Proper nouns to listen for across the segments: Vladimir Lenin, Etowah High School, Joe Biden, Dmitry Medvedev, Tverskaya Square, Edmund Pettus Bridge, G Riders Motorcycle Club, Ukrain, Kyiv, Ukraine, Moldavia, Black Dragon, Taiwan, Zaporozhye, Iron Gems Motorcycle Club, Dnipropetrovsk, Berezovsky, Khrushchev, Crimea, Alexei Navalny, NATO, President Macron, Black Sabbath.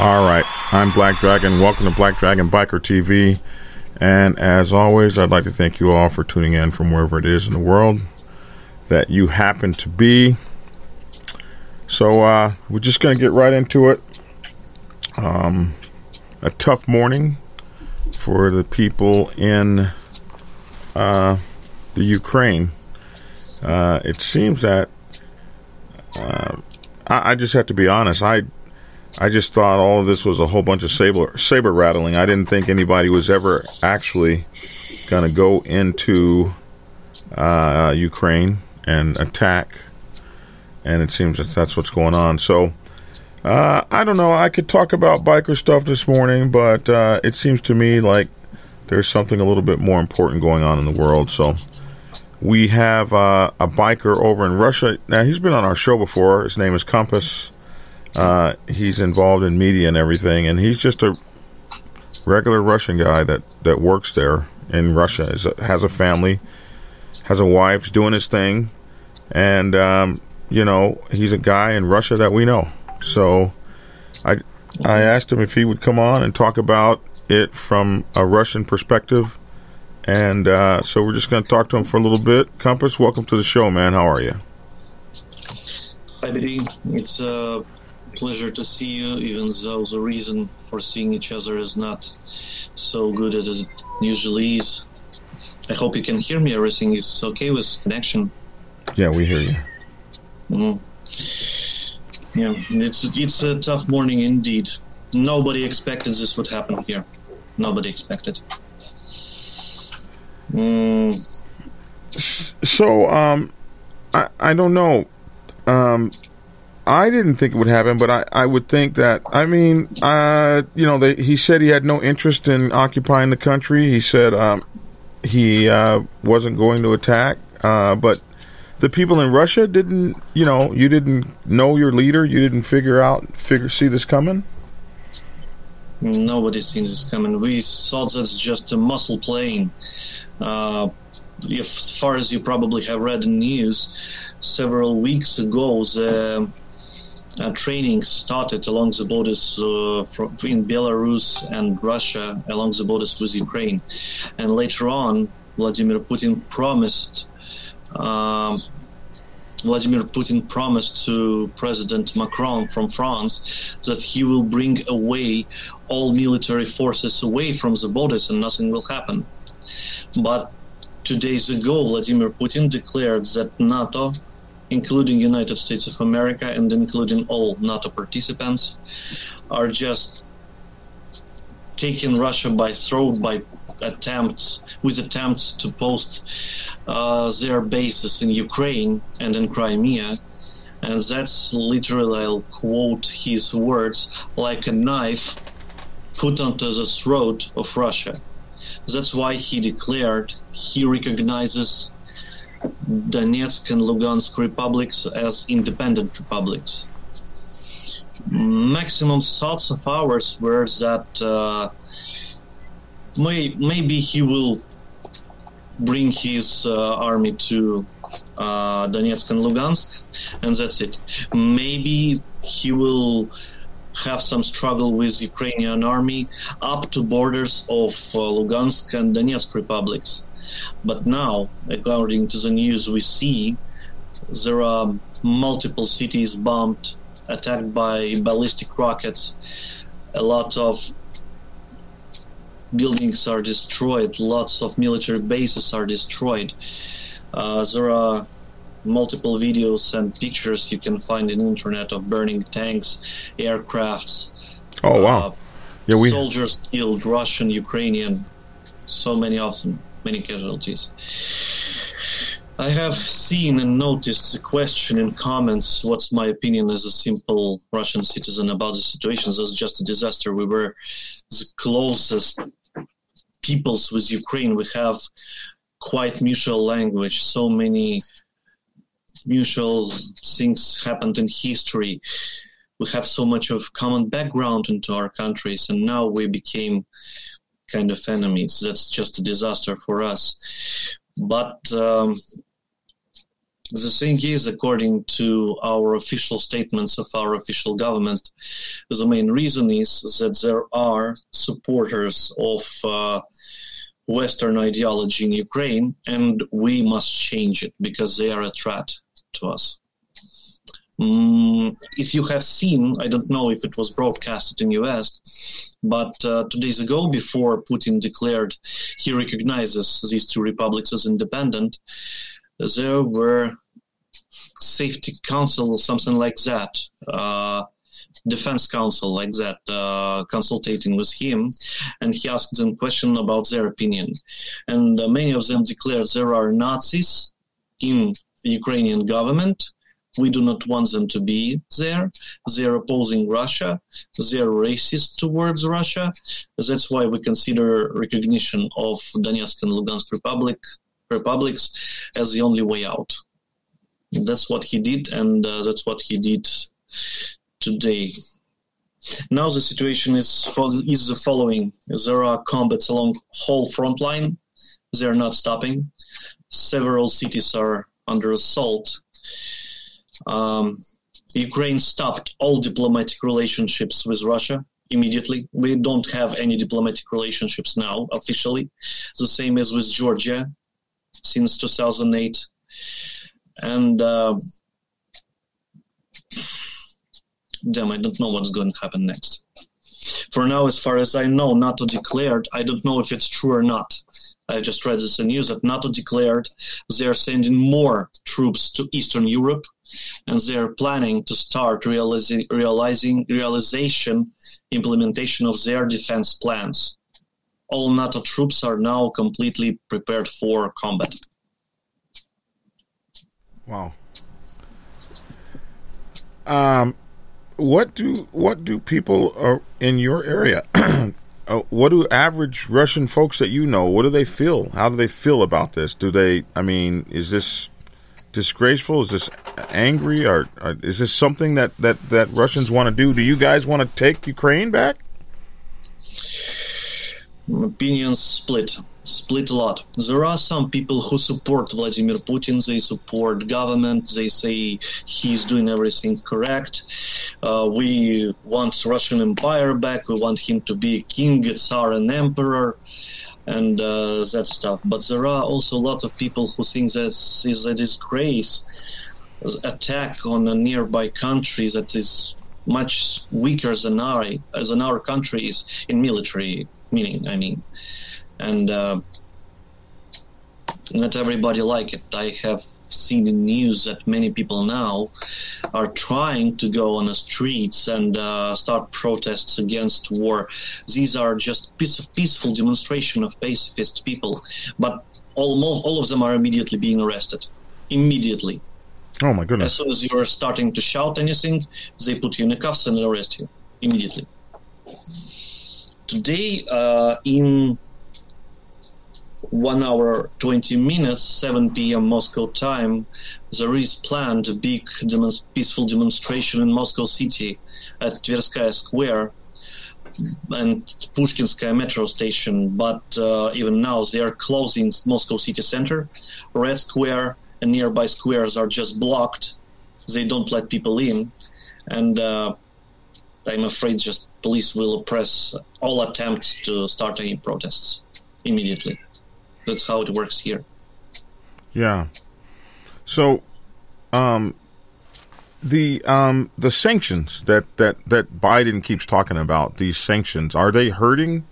All right, I'm Black Dragon. Welcome to Black Dragon Biker TV. And as always, I'd like to thank you all for tuning in from wherever it is in the world that you happen to be. So we're just going to get right into it. A tough morning for the people in the Ukraine. It seems that I just have to be honest. I just thought all of this was a whole bunch of saber rattling. I didn't think anybody was ever actually going to go into Ukraine and attack. And it seems that that's what's going on. So, I don't know. I could talk about biker stuff this morning, but it seems to me like there's something a little bit more important going on in the world. So, we have a biker over in Russia. Now, he's been on our show before. His name is Compass. He's involved in media and everything, and he's just a regular Russian guy that works there in Russia. Has a family, has a wife, doing his thing, and he's a guy in Russia that we know. So I asked him if he would come on and talk about it from a Russian perspective, and so we're just going to talk to him for a little bit. Compass, welcome to the show, man. How are you? Hi, Biri. It's pleasure to see you, even though the reason for seeing each other is not so good as it usually is. I hope you can hear me. Everything is okay with connection. Yeah, we hear you. Mm-hmm. Yeah, it's a tough morning indeed. Nobody expected this would happen here. Nobody expected. So, I don't know. I didn't think it would happen, but I would think that, he said he had no interest in occupying the country. He said he wasn't going to attack, but the people in Russia didn't, you didn't know your leader. You didn't see this coming. Nobody's seen this coming. We thought that's just a muscle playing. As far as you probably have read in news, several weeks ago, the training started along the borders in Belarus and Russia, along the borders with Ukraine. And later on, Vladimir Putin promised to President Macron from France that he will bring away all military forces away from the borders and nothing will happen. But 2 days ago, Vladimir Putin declared that NATO, including United States of America and including all NATO participants, are just taking Russia by throat with attempts to post their bases in Ukraine and in Crimea. And that's literally, I'll quote his words, like a knife put onto the throat of Russia. That's why he declared he recognizes Donetsk and Lugansk republics as independent republics. Maximum thoughts of ours were that maybe he will bring his army to Donetsk and Lugansk, and that's it. Maybe he will have some struggle with Ukrainian army up to borders of Lugansk and Donetsk republics. But now, according to the news we see, there are multiple cities bombed, attacked by ballistic rockets. A lot of buildings are destroyed. Lots of military bases are destroyed. There are multiple videos and pictures you can find on the internet of burning tanks, aircrafts. Oh, wow. Soldiers killed, Russian, Ukrainian, so many of them, many casualties. I have seen and noticed the question in comments, what's my opinion as a simple Russian citizen about the situation? That's just a disaster. We were the closest peoples with Ukraine. We have quite mutual language, so many mutual things happened in history. We have so much of common background into our countries, and now we became kind of enemies. That's just a disaster for us. But The thing is, according to our official statements of our official government, the main reason is that there are supporters of Western ideology in Ukraine, and we must change it because they are a threat to us. If you have seen, I don't know if it was broadcasted in US, but 2 days ago, before Putin declared he recognizes these two republics as independent, there were Safety Council, something like that, Defense Council like that, consultating with him, and he asked them question about their opinion. And many of them declared there are Nazis in the Ukrainian government. We do not want them to be there. They are opposing Russia. They are racist towards Russia. That's why we consider recognition of Donetsk and Lugansk republics as the only way out. That's what he did, and that's what he did today. Now the situation is the following. There are combats along whole front line. They are not stopping. Several cities are under assault. Ukraine stopped all diplomatic relationships with Russia immediately. We don't have any diplomatic relationships now, officially. The same as with Georgia since 2008. And, damn, I don't know what's going to happen next. For now, as far as I know, NATO declared, I don't know if it's true or not, I just read this in news, that NATO declared they're sending more troops to Eastern Europe, and they are planning to start implementation of their defense plans. All NATO troops are now completely prepared for combat. Wow. What do people in your area? What do average Russian folks that you know? What do they feel? How do they feel about this? Do they? I mean, is this disgraceful? Is this angry? Or is this something that Russians want to do? Do you guys want to take Ukraine back? Opinions split a lot. There are some people who support Vladimir Putin. They support government. They say he's doing everything correct. We want Russian Empire back. We want him to be king, tsar, and emperor, and that stuff. But there are also a lot of people who think this is a disgrace, attack on a nearby country that is much weaker than our country is in military meaning. And not everybody like it. I have seen in news that many people now are trying to go on the streets and start protests against war. These are just peaceful demonstration of pacifist people, but almost all of them are immediately being arrested. Immediately. Oh my goodness. As soon as you're starting to shout anything, they put you in the cuffs and arrest you immediately. Today, in 1 hour, 20 minutes, 7 p.m. Moscow time, there is planned a big peaceful demonstration in Moscow city at Tverskaya Square and Pushkinskaya Metro Station. But even now, they are closing Moscow city center. Red Square and nearby squares are just blocked. They don't let people in. And I'm afraid just police will oppress all attempts to start any protests immediately. That's how it works here. Yeah. So, the sanctions that Biden keeps talking about, these sanctions, are they hurting?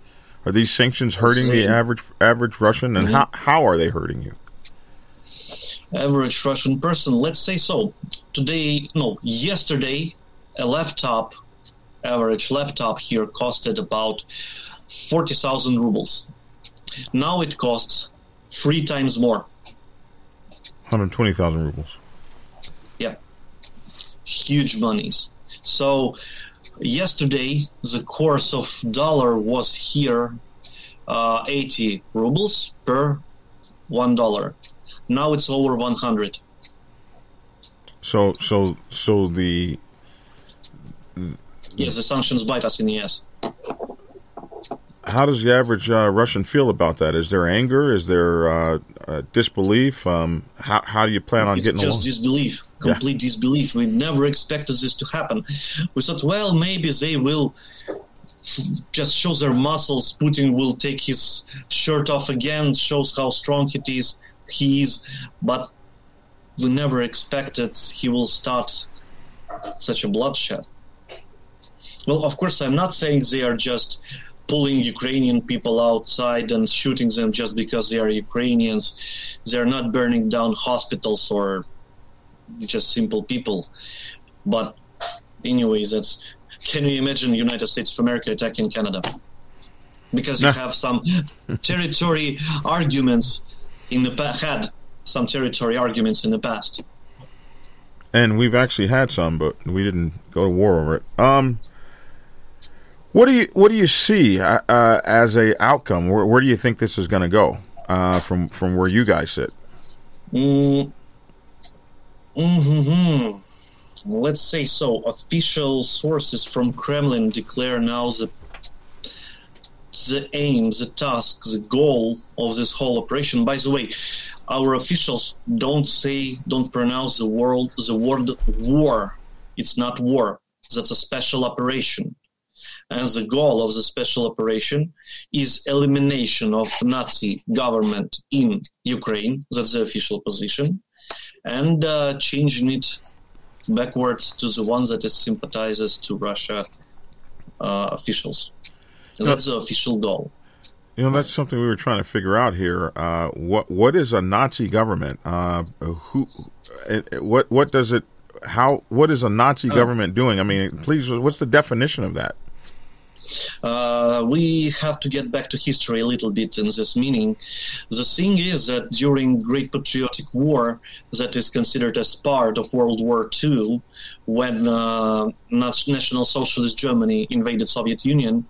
Are these sanctions hurting the average Russian? And how are they hurting you? Average Russian person, let's say so. Yesterday, a laptop. Average laptop here costed about 40,000 rubles. Now it costs 3 times more. 120,000 rubles. Yeah. Huge monies. So yesterday, the course of dollar was here 80 rubles per $1. Now it's over 100. So yes, the sanctions bite us in the ass. How does the average Russian feel about that? Is there anger? Is there disbelief? How do you plan on getting along? It's just disbelief, complete disbelief. We never expected this to happen. We thought, well, maybe they will just show their muscles. Putin will take his shirt off again, shows how strong it is, he is. But we never expected he will start such a bloodshed. Well, of course, I'm not saying they are just pulling Ukrainian people outside and shooting them just because they are Ukrainians. They're not burning down hospitals or just simple people. But anyway, that's... Can you imagine the United States of America attacking Canada? Because you have some territory arguments in the had some territory arguments in the past. And we've actually had some, but we didn't go to war over it. What do you see as a outcome? Where do you think this is going to go from where you guys sit? Let's say so. Official sources from Kremlin declare now the aim, the task, the goal of this whole operation. By the way, our officials don't pronounce the word war. It's not war. That's a special operation. And the goal of the special operation is elimination of Nazi government in Ukraine. That's the official position. And changing it backwards to the one that is sympathizes to Russia officials. That's the official goal. You know, that's something we were trying to figure out here. What is a Nazi government? What is a Nazi government doing? I mean, please, what's the definition of that? We have to get back to history a little bit in this meaning. The thing is that during Great Patriotic War, that is considered as part of World War II, when National Socialist Germany invaded Soviet Union,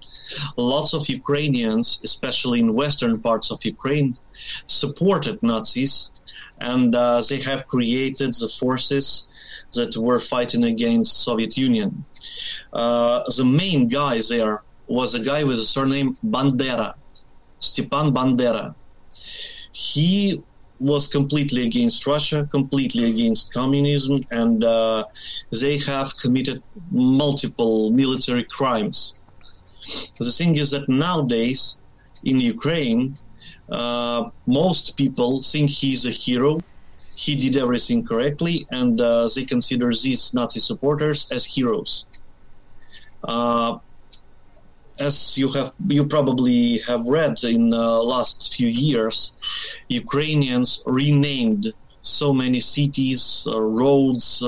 lots of Ukrainians, especially in western parts of Ukraine, supported Nazis, and they have created the forces that were fighting against Soviet Union. The main guy there was a guy with the surname Bandera, Stepan Bandera. He was completely against Russia, completely against communism, and they have committed multiple military crimes. The thing is that nowadays in Ukraine, most people think he's a hero. He did everything correctly, and they consider these Nazi supporters as heroes. As you probably have read in the last few years, Ukrainians renamed so many cities, roads.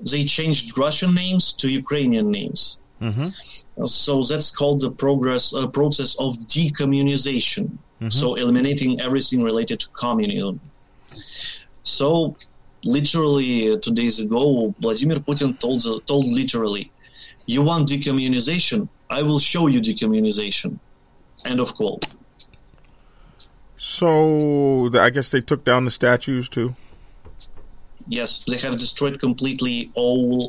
They changed Russian names to Ukrainian names. Mm-hmm. So that's called the process of decommunization. Mm-hmm. So eliminating everything related to communism. So, literally 2 days ago, Vladimir Putin told literally, "You want decommunization? I will show you decommunization." End of quote. So, I guess they took down the statues too? Yes, they have destroyed completely all.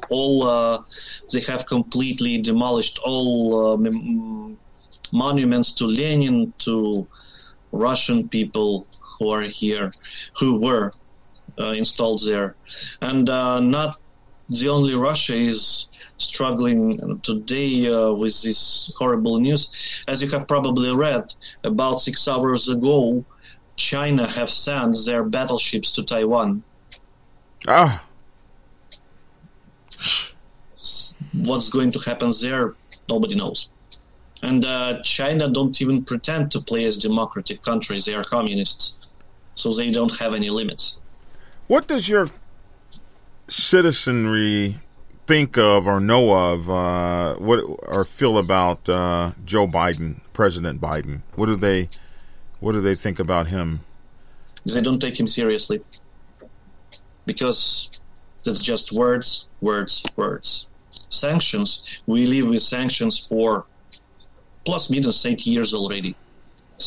They have completely demolished all monuments to Lenin, to Russian people who were installed there. And not the only Russia is struggling today with this horrible news. As you have probably read, about 6 hours ago, China have sent their battleships to Taiwan. Ah! What's going to happen there, nobody knows. And China don't even pretend to play as democratic countries. They are communists. So they don't have any limits. What does your citizenry think of or know of, feel about Joe Biden, President Biden? What do they think about him? They don't take him seriously because it's just words, words, words. Sanctions. We live with sanctions for plus minus 8 years already.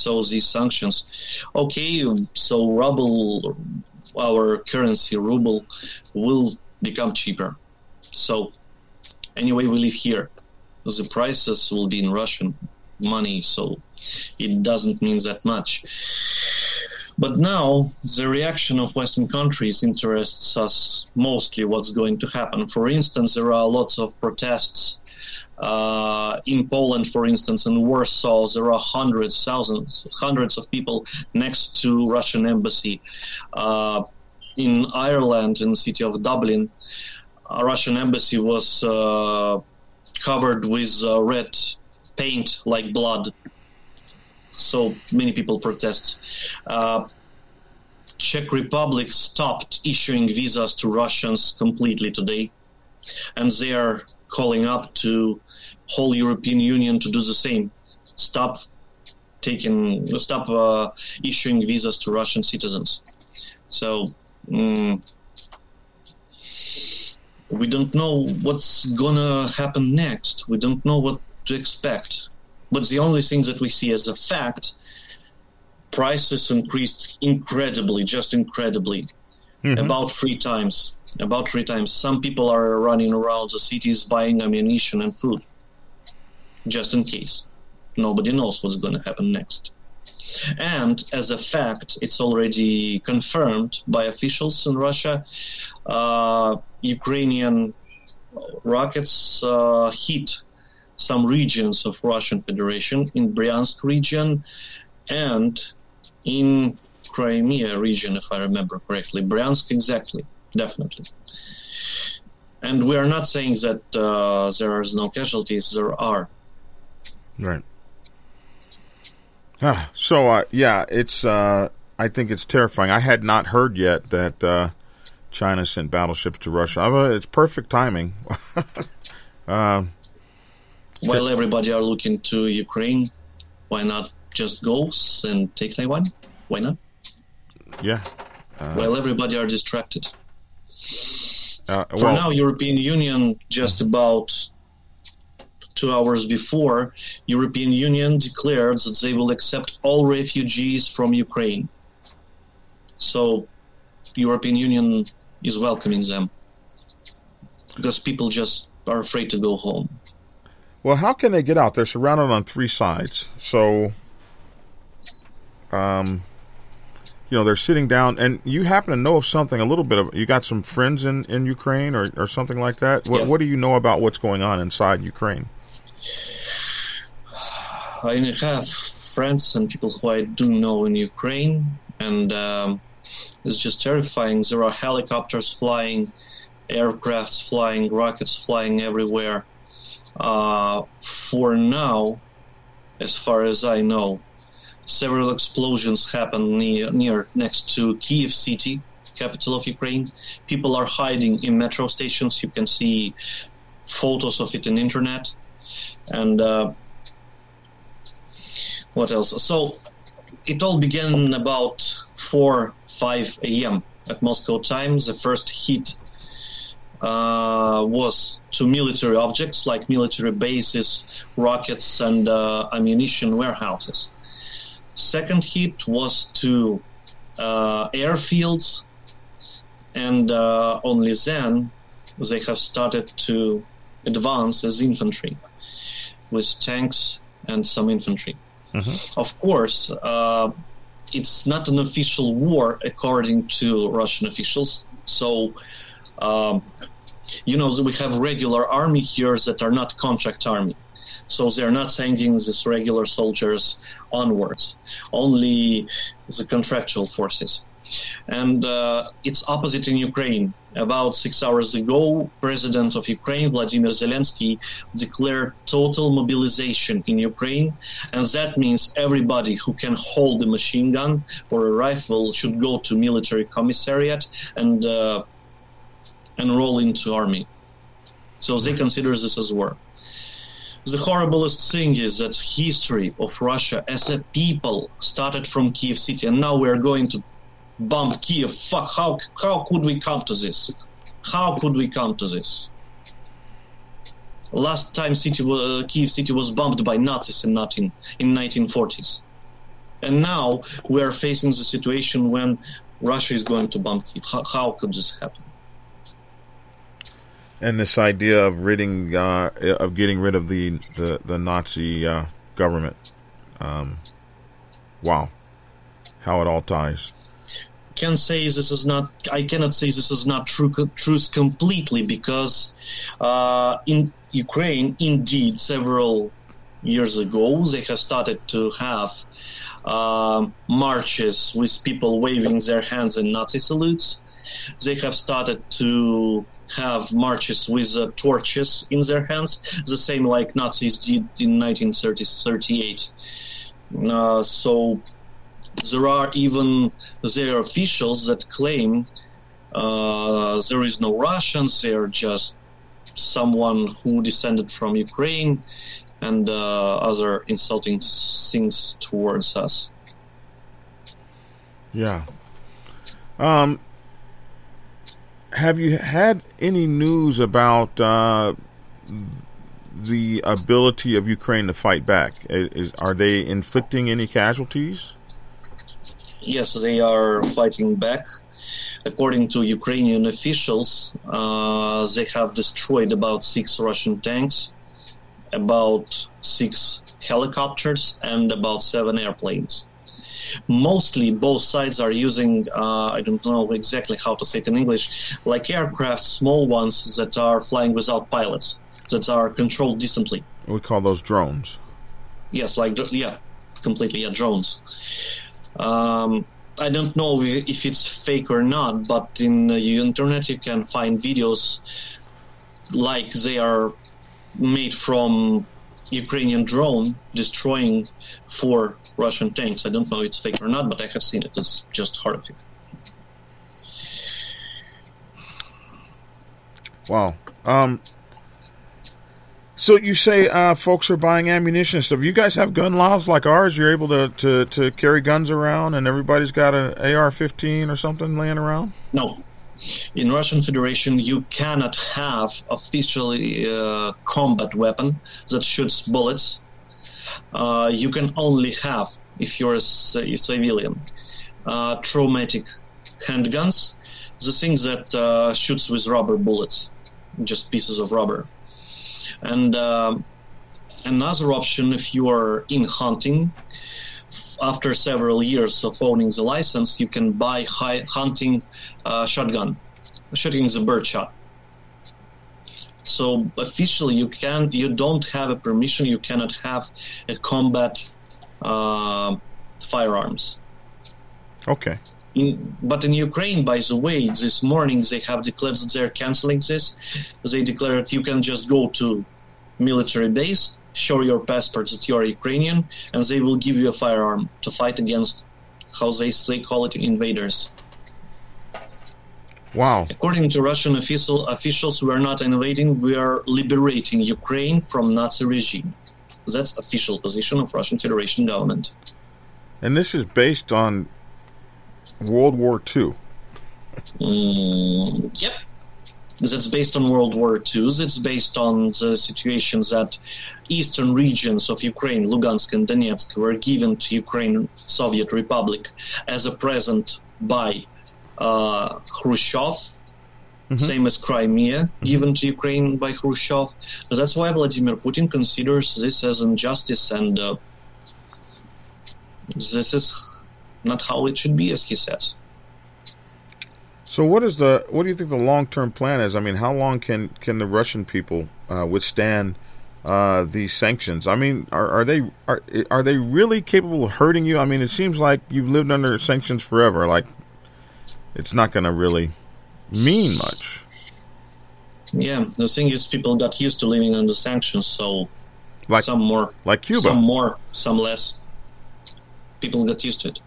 So these sanctions, okay, so ruble, our currency ruble, will become cheaper. So anyway, we live here. The prices will be in Russian money, so it doesn't mean that much. But now the reaction of Western countries interests us mostly what's going to happen. For instance, there are lots of protests in Poland, for instance, in Warsaw. There are hundreds of people next to Russian embassy. In Ireland, in the city of Dublin, a Russian embassy was covered with red paint like blood. So many people protest. Czech Republic stopped issuing visas to Russians completely today, and they are calling up to whole European Union to do the same. Stop issuing visas to Russian citizens. So we don't know what's gonna happen next. We don't know what to expect. But the only thing that we see as a fact, prices increased incredibly, mm-hmm. about three times. Some people are running around the cities buying ammunition and food, just in case. Nobody knows what's going to happen next. And as a fact, it's already confirmed by officials in Russia, Ukrainian rockets hit some regions of Russian Federation, in Bryansk region and in Crimea region, if I remember correctly. Bryansk, exactly, definitely. And we are not saying that there is no casualties. There are. Right. It's. I think it's terrifying. I had not heard yet that China sent battleships to Russia. It's perfect timing. While everybody are looking to Ukraine, why not just go and take Taiwan? Why not? Yeah. While everybody are distracted. For now, European Union, just about 2 hours before, European Union declared that they will accept all refugees from Ukraine. So, European Union is welcoming them. Because people just are afraid to go home. Well, how can they get out? They're surrounded on three sides. So, they're sitting down. And you happen to know of something a little bit of. You got some friends in Ukraine or something like that? What, yeah. What do you know about what's going on inside Ukraine? I have friends and people who I do know in Ukraine. And it's just terrifying. There are helicopters flying, aircrafts flying, rockets flying everywhere. For now, as far as I know, several explosions happened next to Kyiv city, capital of Ukraine. People are hiding in metro stations. You can see photos of it on internet. And what else? So it all began about 4-5 a.m. at Moscow time. The first hit was to military objects like military bases, rockets, and ammunition warehouses. Second hit was to airfields, and only then they have started to advance as infantry with tanks and some infantry. Mm-hmm. Of course, it's not an official war according to Russian officials, so we have regular army here that are not contract army. So they're not sending these regular soldiers onwards, only the contractual forces. And it's opposite in Ukraine. About 6 hours ago, President of Ukraine, Vladimir Zelensky, declared total mobilization in Ukraine. And that means everybody who can hold a machine gun or a rifle should go to military commissariat and enroll into army. So they consider this as war. The horriblest thing is that history of Russia as a people started from Kyiv city, and now we're going to bomb Kyiv. Fuck, how could we come to this? Last time Kyiv city was bombed by Nazis in 1940s. And now we're facing the situation when Russia is going to bomb Kyiv. How could this happen? And this idea of getting rid of the Nazi government. Wow. how it all ties. I cannot say this is not truth completely, because in Ukraine, indeed, several years ago, they have started to have marches with people waving their hands in Nazi salutes. They have started to have marches with torches in their hands, the same like Nazis did in 1938. So there are even their officials that claim there is no Russians, they are just someone who descended from Ukraine, and other insulting things towards us. Yeah. Have you had any news about the ability of Ukraine to fight back? Are they inflicting any casualties? Yes, they are fighting back. According to Ukrainian officials, they have destroyed about 6 Russian tanks, about 6 helicopters, and about 7 airplanes. Mostly, both sides are using, I don't know exactly how to say it in English, like aircraft, small ones that are flying without pilots, that are controlled distantly. We call those drones. Yes, drones. I don't know if it's fake or not, but in the internet you can find videos like they are made from Ukrainian drone destroying 4 Russian tanks. I don't know if it's fake or not, but I have seen it. It's just horrific. Wow. So you say folks are buying ammunition and stuff. You guys have gun laws like ours? You're able to carry guns around, and everybody's got an AR-15 or something laying around? No. In Russian Federation, you cannot have officially a combat weapon that shoots bullets. You can only have, if you're a civilian, traumatic handguns, the things that shoots with rubber bullets, just pieces of rubber. And another option, if you are in hunting, after several years of owning the license, you can buy hunting shotgun, shooting the bird shot. So officially, you don't have a permission. You cannot have a combat firearms. Okay. But in Ukraine, by the way, this morning they have declared that they're canceling this. They declared you can just go to military base, show your passport that you are Ukrainian, and they will give you a firearm to fight against, how they call it, invaders. Wow. According to Russian officials, we are not invading, we are liberating Ukraine from Nazi regime. That's official position of Russian Federation government. And this is based on World War II. Yep. That's based on World War II. That's based on the situation that eastern regions of Ukraine, Lugansk and Donetsk, were given to Ukraine Soviet Republic as a present by Khrushchev, mm-hmm. same as Crimea, mm-hmm. given to Ukraine by Khrushchev. So that's why Vladimir Putin considers this as injustice, and this is not how it should be, as he says. So what do you think the long-term plan is? I mean, how long can the Russian people withstand these sanctions? I mean, are they really capable of hurting you? I mean, it seems like you've lived under sanctions forever. Like, it's not going to really mean much. Yeah, the thing is, people got used to living under sanctions, so like, some more. Like Cuba. Some more, some less. People got used to it.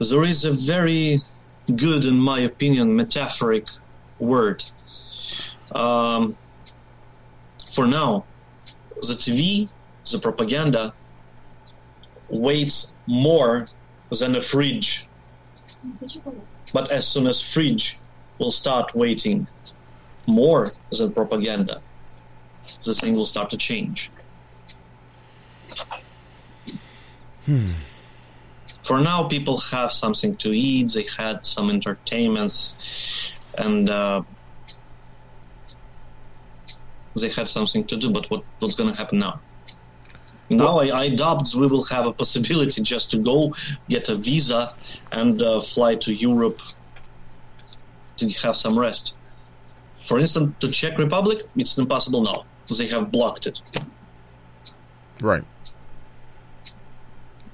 There is a very good, in my opinion, metaphoric word. For now, the TV, the propaganda, weighs more than a fridge. But as soon as fridge will start weighing more than propaganda, the thing will start to change. For now, people have something to eat, they had some entertainments, and they had something to do, but what's going to happen now? Now I doubt we will have a possibility just to go get a visa and fly to Europe to have some rest. For instance, to Czech Republic, it's impossible now. They have blocked it. Right.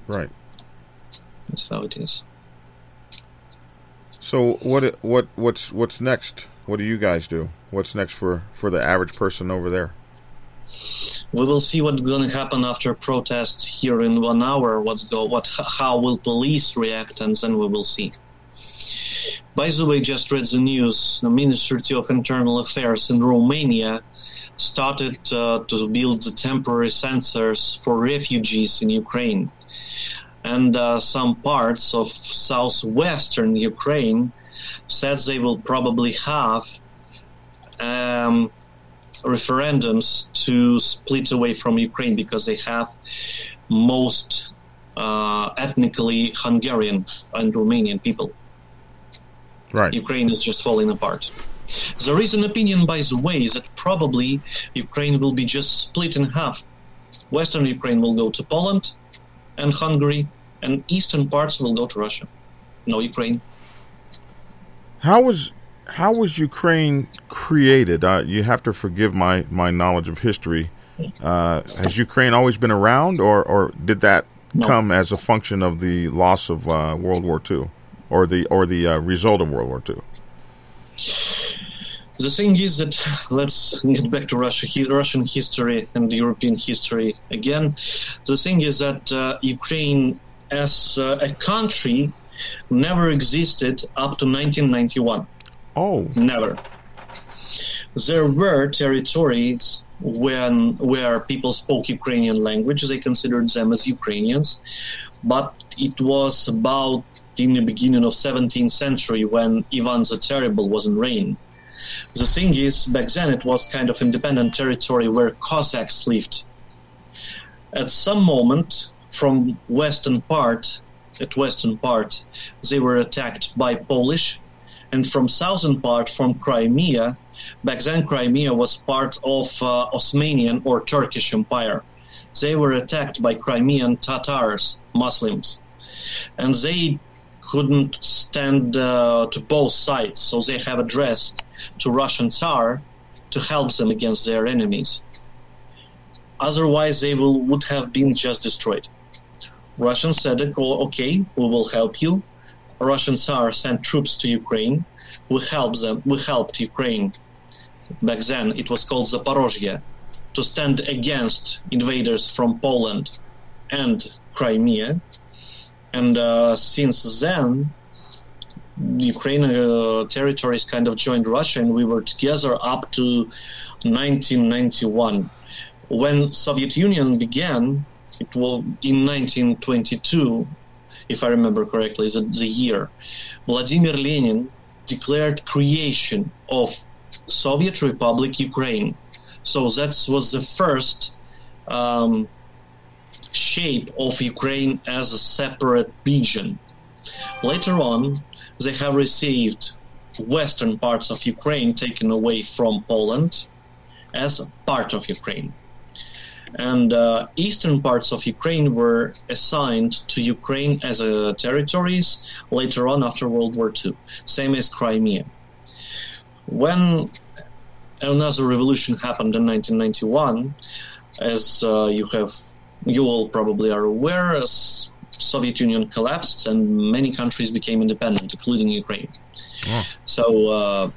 That's how it is. So what's next? What do you guys do? What's next for the average person over there? We will see what's going to happen after protests here in 1 hour. How will police react, and then we will see. By the way, just read the news. The Ministry of Internal Affairs in Romania started to build the temporary sensors for refugees in Ukraine. And some parts of southwestern Ukraine said they will probably have referendums to split away from Ukraine because they have most ethnically Hungarian and Romanian people. Right. Ukraine is just falling apart. There is an opinion, by the way, that probably Ukraine will be just split in half. Western Ukraine will go to Poland and Hungary, and eastern parts will go to Russia. No Ukraine. How was Ukraine created? You have to forgive my knowledge of history. Has Ukraine always been around, or did that come as a function of the loss of World War II, or the result of World War II? The thing is that, let's get back to Russian history and European history again. The thing is that Ukraine as a country never existed up to 1991. Oh. Never. There were territories where people spoke Ukrainian language. They considered them as Ukrainians. But it was about in the beginning of 17th century when Ivan the Terrible was in reign. The thing is, back then it was kind of independent territory where Cossacks lived. At some moment, from western part, they were attacked by Polish, and from southern part, from Crimea. Back then Crimea was part of Osmanian or Turkish Empire. They were attacked by Crimean Tatars, Muslims, and they couldn't stand to both sides, so they have addressed to Russian Tsar to help them against their enemies. Otherwise, they would have been just destroyed. Russian said, okay, we will help you. Russian Tsar sent troops to Ukraine. We helped Ukraine. Back then, it was called Zaporozhye, to stand against invaders from Poland and Crimea. And since then, Ukraine territories kind of joined Russia, and we were together up to 1991. When Soviet Union began, it was in 1922, if I remember correctly, the year, Vladimir Lenin declared creation of Soviet Republic Ukraine. So that was the first shape of Ukraine as a separate region. Later on, they have received western parts of Ukraine taken away from Poland as a part of Ukraine. And eastern parts of Ukraine were assigned to Ukraine as territories later on after World War II, same as Crimea. When another revolution happened in 1991, as you all probably are aware, as Soviet Union collapsed and many countries became independent, including Ukraine. Yeah. So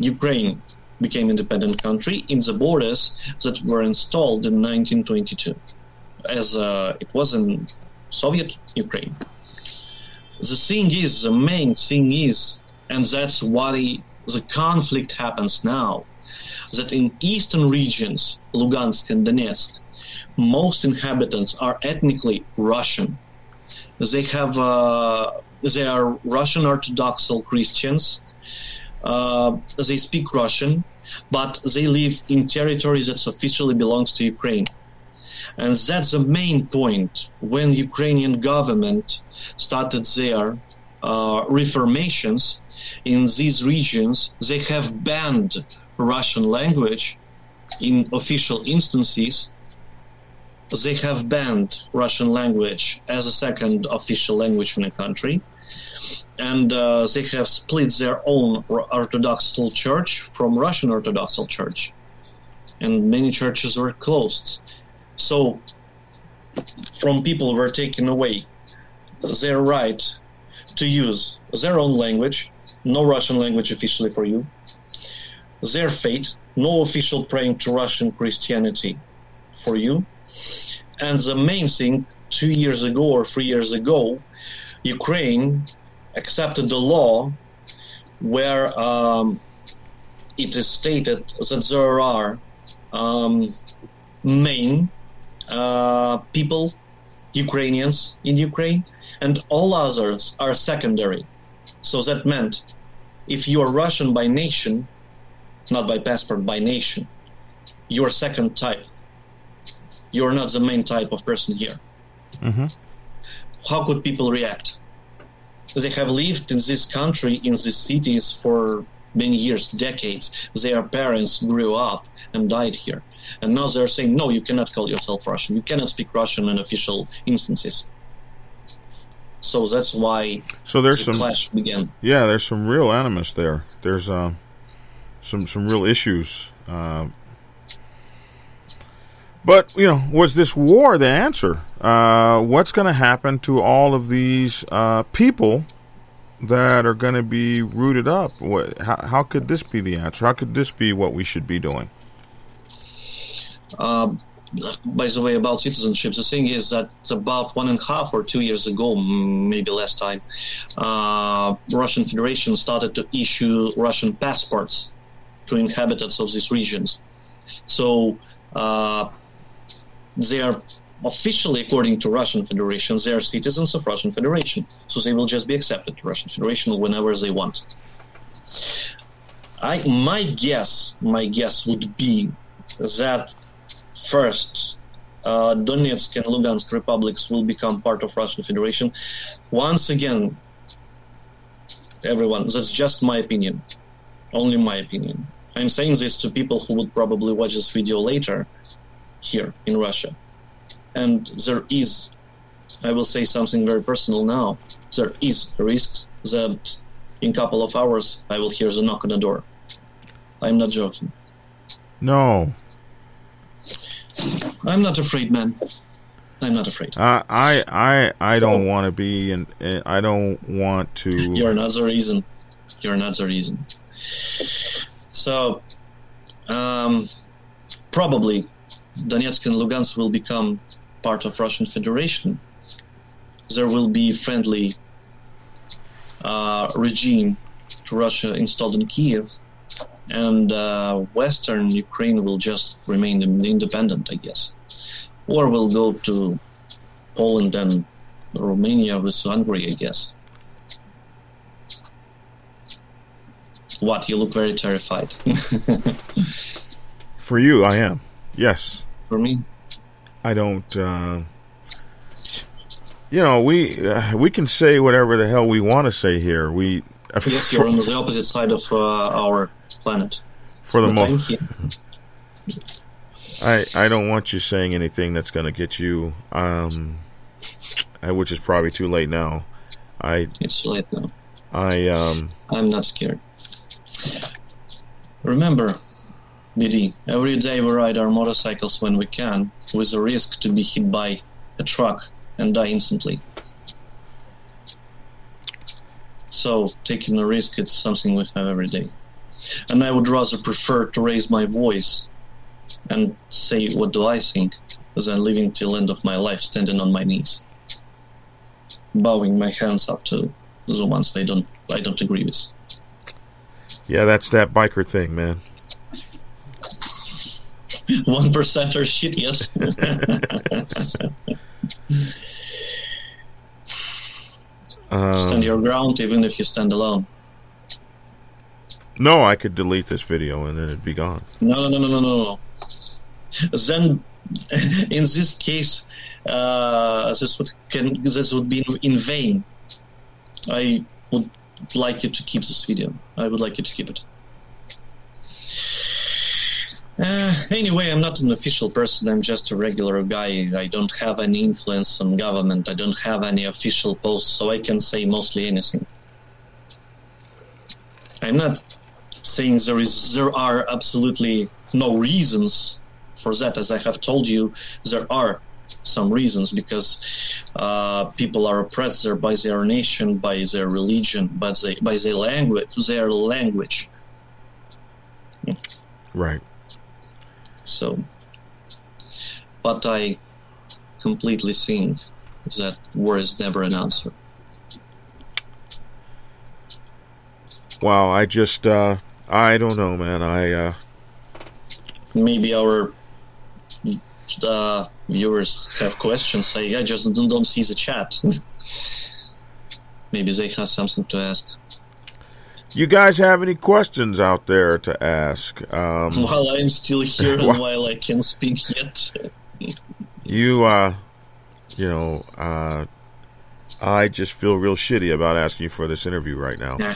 Ukraine became independent country in the borders that were installed in 1922, as it was in Soviet Ukraine. The main thing is, and that's why the conflict happens now, that in eastern regions, Lugansk and Donetsk, most inhabitants are ethnically Russian. They are Russian Orthodox Christians. They speak Russian, but they live in territories that officially belongs to Ukraine. And that's the main point. When Ukrainian government started their reformations in these regions, they have banned Russian language in official instances They have banned Russian language as a second official language in the country. And they have split their own Orthodox church from Russian Orthodox church. And many churches were closed. So from people were taken away their right to use their own language, no Russian language officially for you, their faith, no official praying to Russian Christianity for you. And the main thing, 2 years ago or 3 years ago, Ukraine accepted a law where it is stated that there are main people, Ukrainians in Ukraine, and all others are secondary. So that meant if you are Russian by nation, not by passport, by nation, you are second type. You are not the main type of person here. Mm-hmm. How could people react? They have lived in this country, in these cities for many years, decades. Their parents grew up and died here. And now they're saying, no, you cannot call yourself Russian. You cannot speak Russian in official instances. So that's why the clash began. Yeah, there's some real animus there. There's some real issues. But, you know, was this war the answer? What's going to happen to all of these people that are going to be rooted up? How could this be the answer? How could this be what we should be doing? By the way, about citizenship, the thing is that about 1.5 or 2 years ago, maybe less time, Russian Federation started to issue Russian passports to inhabitants of these regions. So they are officially, according to Russian Federation, they are citizens of Russian Federation. So they will just be accepted to Russian Federation whenever they want. My guess would be that first, Donetsk and Lugansk republics will become part of Russian Federation. Once again, everyone, that's just my opinion. Only my opinion. I'm saying this to people who would probably watch this video later here in Russia. And there is, I will say something very personal now, there is a risk that in a couple of hours I will hear the knock on the door. I'm not joking. No. I'm not afraid, man. I'm not afraid. Don't want to be, and I don't want to... You're not the reason. So, probably Donetsk and Lugansk will become part of Russian Federation. There will be friendly regime to Russia installed in Kyiv, and Western Ukraine will just remain independent, I guess. Or will go to Poland and Romania with Hungary, I guess. What? You look very terrified. For you, I am. Yes. For me? I don't... you know, we can say whatever the hell we want to say here. Yes, you're on the opposite side of our planet. For the most... I don't want you saying anything that's going to get you... which is probably too late now. It's too late now. I'm not scared. Remember, Didi, every day we ride our motorcycles when we can, with the risk to be hit by a truck and die instantly. So, taking a risk, it's something we have every day. And I would rather prefer to raise my voice and say what do I think than living till end of my life standing on my knees, bowing my hands up to the ones I don't agree with. Yeah, that's that biker thing, man. 1% or shit, yes. Stand your ground, even if you stand alone. No, I could delete this video and then it'd be gone. No. Then, in this case, this would be in vain. I would like you to keep this video. I would like you to keep it. Anyway, I'm not an official person. I'm just a regular guy. I don't have any influence on government. I don't have any official posts, so I can say mostly anything. I'm not saying there are absolutely no reasons for that. As I have told you, there are some reasons, because people are oppressed there by their nation, by their religion, by their language. Right. So, but I completely think that war is never an answer. Wow, I just, I don't know, man. Maybe our viewers have questions. I just don't see the chat. Maybe they have something to ask. You guys have any questions out there to ask? While I'm still here and while I can speak yet. I just feel real shitty about asking you for this interview right now. Nah.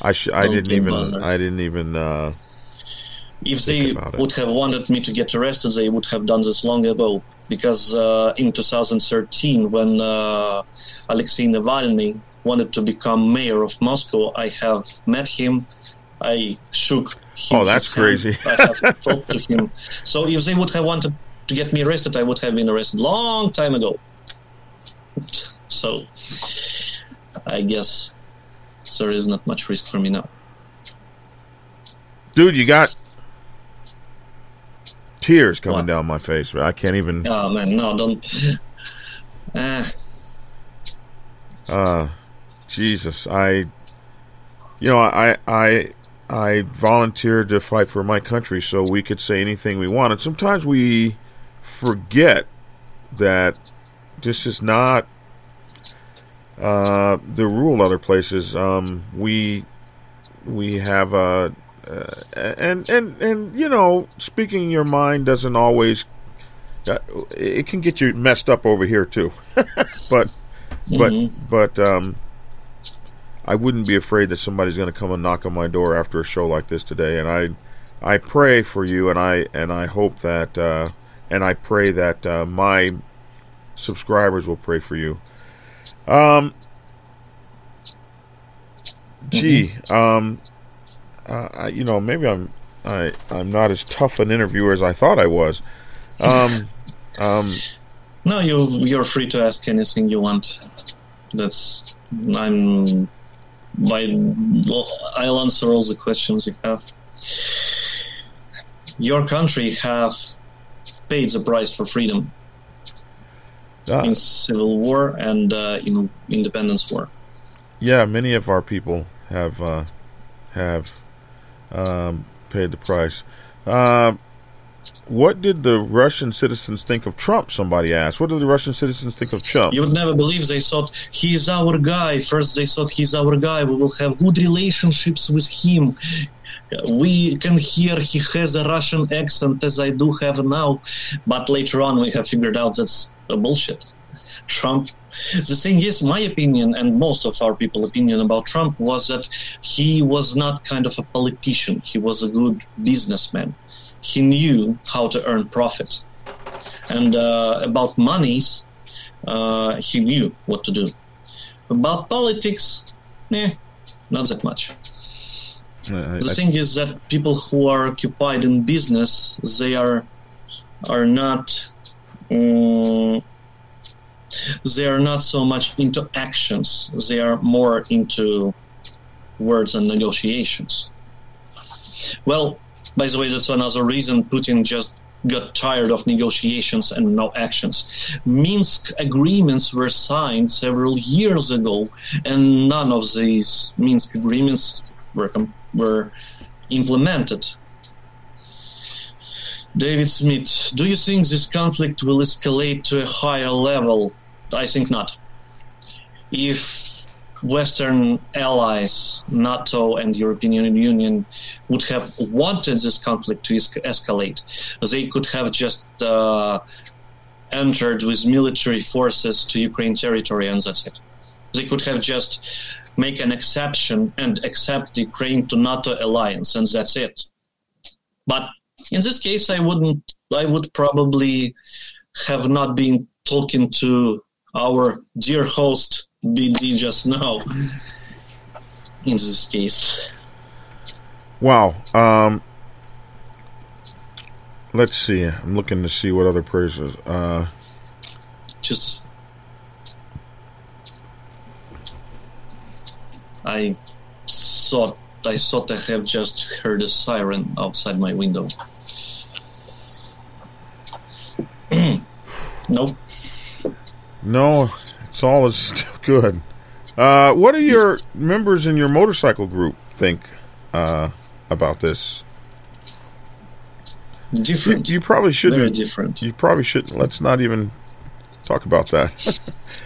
I didn't even. If they would have wanted me to get arrested, they would have done this long ago. Because in 2013, when Alexei Navalny wanted to become mayor of Moscow, I have met him. I shook him. Oh, that's crazy. I have talked to him. So if they would have wanted to get me arrested, I would have been arrested long time ago. So I guess there is not much risk for me now. Dude, you got tears coming down my face. I can't even... Oh, man, no, don't... Jesus, I volunteered to fight for my country so we could say anything we wanted. Sometimes we forget that this is not the rule other places. We have a and you know, speaking your mind doesn't always. It can get you messed up over here too, but. Mm-hmm. But I wouldn't be afraid that somebody's going to come and knock on my door after a show like this today. And I pray for you, and I hope that and I pray that my subscribers will pray for you. Maybe I'm not as tough an interviewer as I thought I was. No, you're free to ask anything you want. I'll answer all the questions you have. Your country have paid the price for freedom in civil war and in independence war. Yeah, many of our people have paid the price. What did the Russian citizens think of Trump, somebody asked. What did the Russian citizens think of Trump? You would never believe they thought, he's our guy. First they thought, he's our guy. We will have good relationships with him. We can hear he has a Russian accent, as I do have now. But later on we have figured out that's bullshit. Trump. The thing is, my opinion, and most of our people's opinion about Trump, was that he was not kind of a politician. He was a good businessman. He knew how to earn profit. And about monies, he knew what to do. About politics, not that much. The thing is that people who are occupied in business, they are not... they are not so much into actions. They are more into words and negotiations. Well... By the way, that's another reason Putin just got tired of negotiations and no actions. Minsk agreements were signed several years ago, and none of these Minsk agreements were implemented. David Smith, do you think this conflict will escalate to a higher level? I think not. If Western allies, NATO and European Union, would have wanted this conflict to escalate, they could have just entered with military forces to Ukraine territory, and that's it. They could have just make an exception and accept Ukraine to NATO alliance, and that's it. But in this case, I would probably have not been talking to our dear host BD just now in this case. Wow. Let's see. I'm looking to see what other prayers is. I thought I have just heard a siren outside my window. Nope. No, it's all is still good. What do your members in your motorcycle group think about this? Different. You probably shouldn't. Very different. You probably shouldn't. Let's not even talk about that.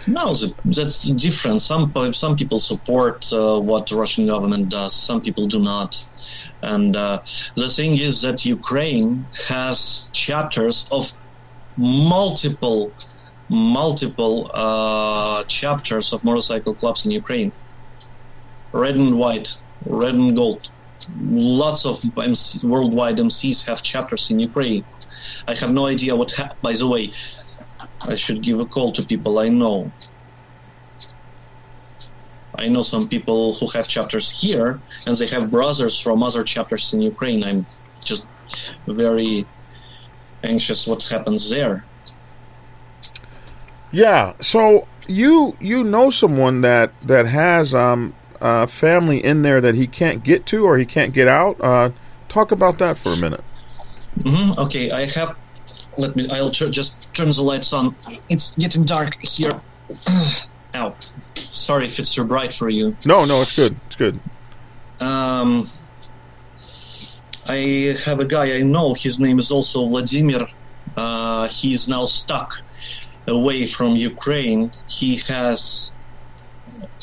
No, that's different. Some people support what the Russian government does. Some people do not. And the thing is that Ukraine has chapters of multiple chapters of motorcycle clubs in Ukraine. Red and white, red and gold. Lots of worldwide MCs have chapters in Ukraine. I have no idea what happened. By the way, I should give a call to people I know. I know some people who have chapters here, and they have brothers from other chapters in Ukraine. I'm just very anxious what happens there. Yeah, so you know someone that has family in there that he can't get to or he can't get out. Talk about that for a minute. Mm-hmm. Okay, I'll just turn the lights on. It's getting dark here. Ow. Sorry if it's too bright for you. No, it's good. It's good. I have a guy I know. His name is also Vladimir. He's now stuck away from Ukraine. He has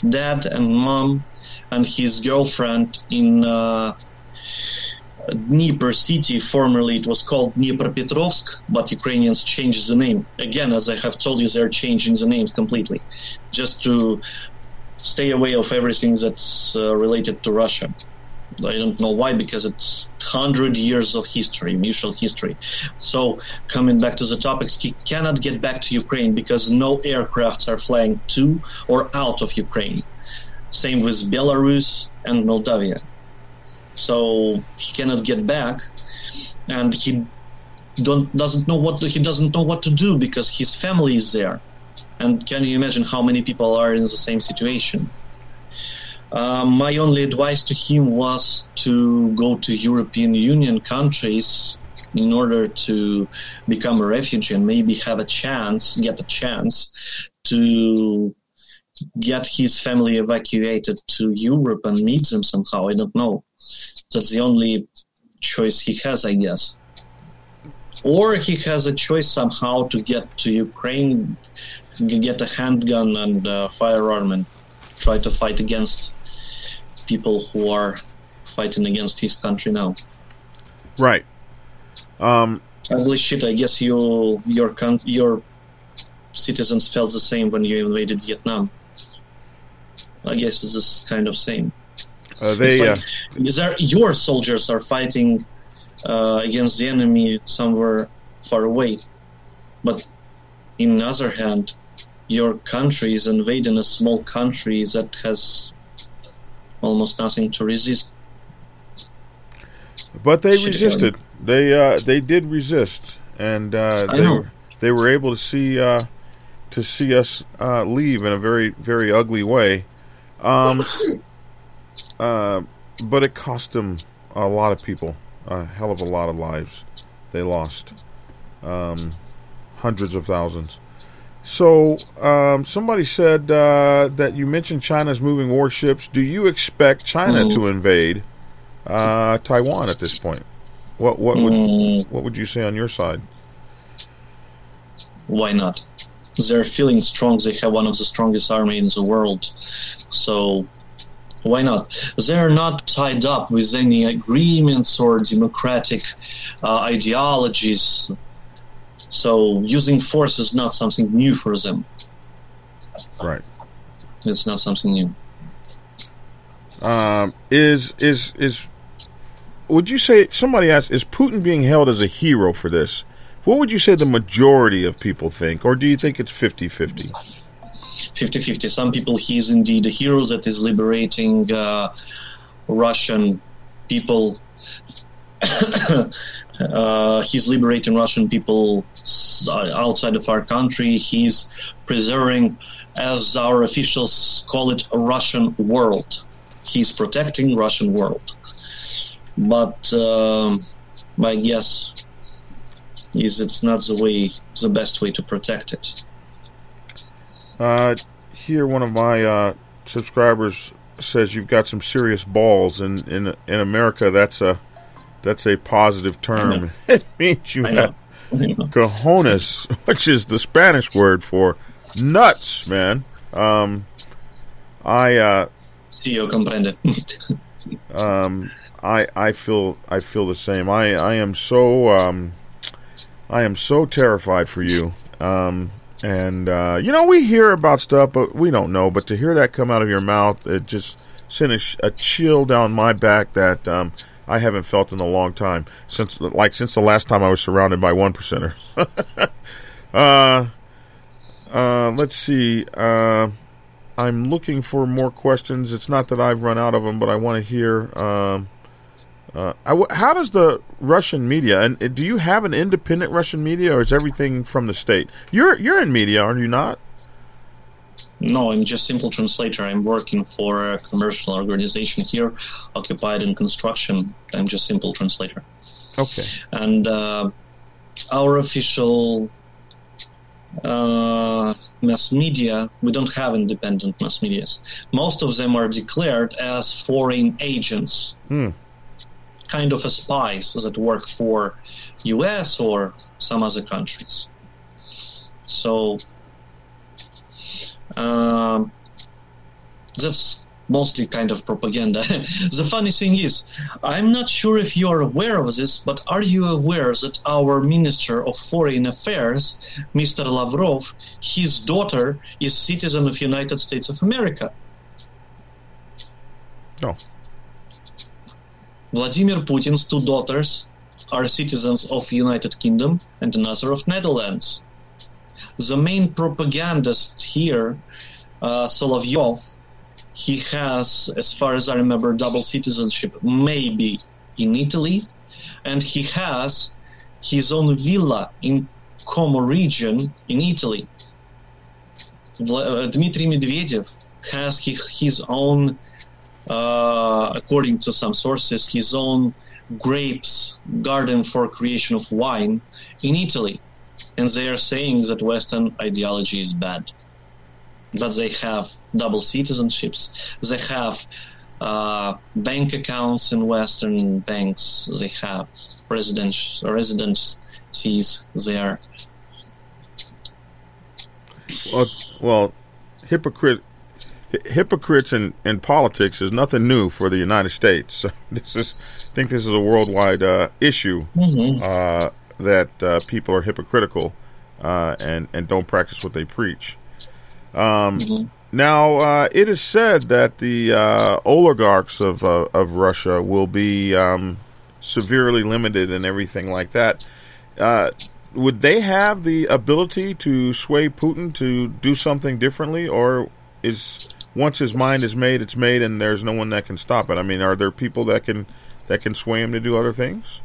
dad and mom and his girlfriend in Dnipro city. Formerly it was called Dnipropetrovsk, but Ukrainians changed the name. Again, as I have told you, they're changing the names completely just to stay away of everything that's related to Russia. I don't know why, because it's 100 years of history, mutual history. So, coming back to the topics, he cannot get back to Ukraine because no aircrafts are flying to or out of Ukraine. Same with Belarus and Moldavia. So, he cannot get back, and he doesn't know what to do because his family is there. And can you imagine how many people are in the same situation? My only advice to him was to go to European Union countries in order to become a refugee and maybe have a chance to get his family evacuated to Europe and meet them somehow. I don't know. That's the only choice he has, I guess. Or he has a choice somehow to get to Ukraine, get a handgun and a firearm and try to fight against people who are fighting against his country now. Right. Ugly shit. I guess your citizens felt the same when you invaded Vietnam. I guess it's this kind of same. Your soldiers are fighting against the enemy somewhere far away, but in the other hand, your country is invading a small country that has almost nothing to resist. But they resisted. They did resist, and they were able to see us leave in a very, very ugly way. But it cost them a lot of people, a hell of a lot of lives. They lost hundreds of thousands. So, somebody said that you mentioned China's moving warships. Do you expect China to invade Taiwan at this point? What would you say on your side? Why not? They're feeling strong. They have one of the strongest armies in the world. So, why not? They're not tied up with any agreements or democratic ideologies. So using force is not something new for them. Right. It's not something new. would you say, somebody asked, is Putin being held as a hero for this? What would you say the majority of people think, or do you think it's 50-50? 50-50. Some people, he is indeed a hero that is liberating Russian people. He's liberating Russian people outside of our country. He's preserving, as our officials call it, a Russian world. He's protecting Russian world. But my guess is it's not the best way to protect it. Here, one of my subscribers says you've got some serious balls, and in America, that's a positive term. It means you have cojones, which is the Spanish word for nuts, man. Sí, yo comprendo. I feel the same. I am so terrified for you. We hear about stuff, but we don't know. But to hear that come out of your mouth, it just sent a chill down my back that I haven't felt in a long time since the last time I was surrounded by 1%er. Let's see. I'm looking for more questions. It's not that I've run out of them, but I want to hear. How does the Russian media, and do you have an independent Russian media, or is everything from the state? You're in media, are you not? No, I'm just simple translator. I'm working for a commercial organization here, occupied in construction. I'm just simple translator. Okay. And our official mass media, we don't have independent mass medias. Most of them are declared as foreign agents, kind of a spies that work for US or some other countries. So that's mostly kind of propaganda. The funny thing is, I'm not sure if you're aware of this, but are you aware that our Minister of Foreign Affairs, Mr. Lavrov, his daughter is citizen of United States of America? No. Vladimir Putin's two daughters are citizens of United Kingdom and another of Netherlands. The main propagandist here, Solovyov, he has, as far as I remember, double citizenship, maybe in Italy, and he has his own villa in Como region in Italy. Dmitry Medvedev has his own, according to some sources, his own grapes garden for creation of wine in Italy. And they are saying that Western ideology is bad, that they have double citizenships, they have bank accounts in Western banks, they have residencies there. Well, hypocrites in politics is nothing new for the United States. I think this is a worldwide issue. Mm-hmm. That people are hypocritical and don't practice what they preach. Now, it is said that the oligarchs of Russia will be severely limited and everything like that. Would they have the ability to sway Putin to do something differently, or is once his mind is made, it's made, and there's no one that can stop it? I mean, are there people that can sway him to do other things?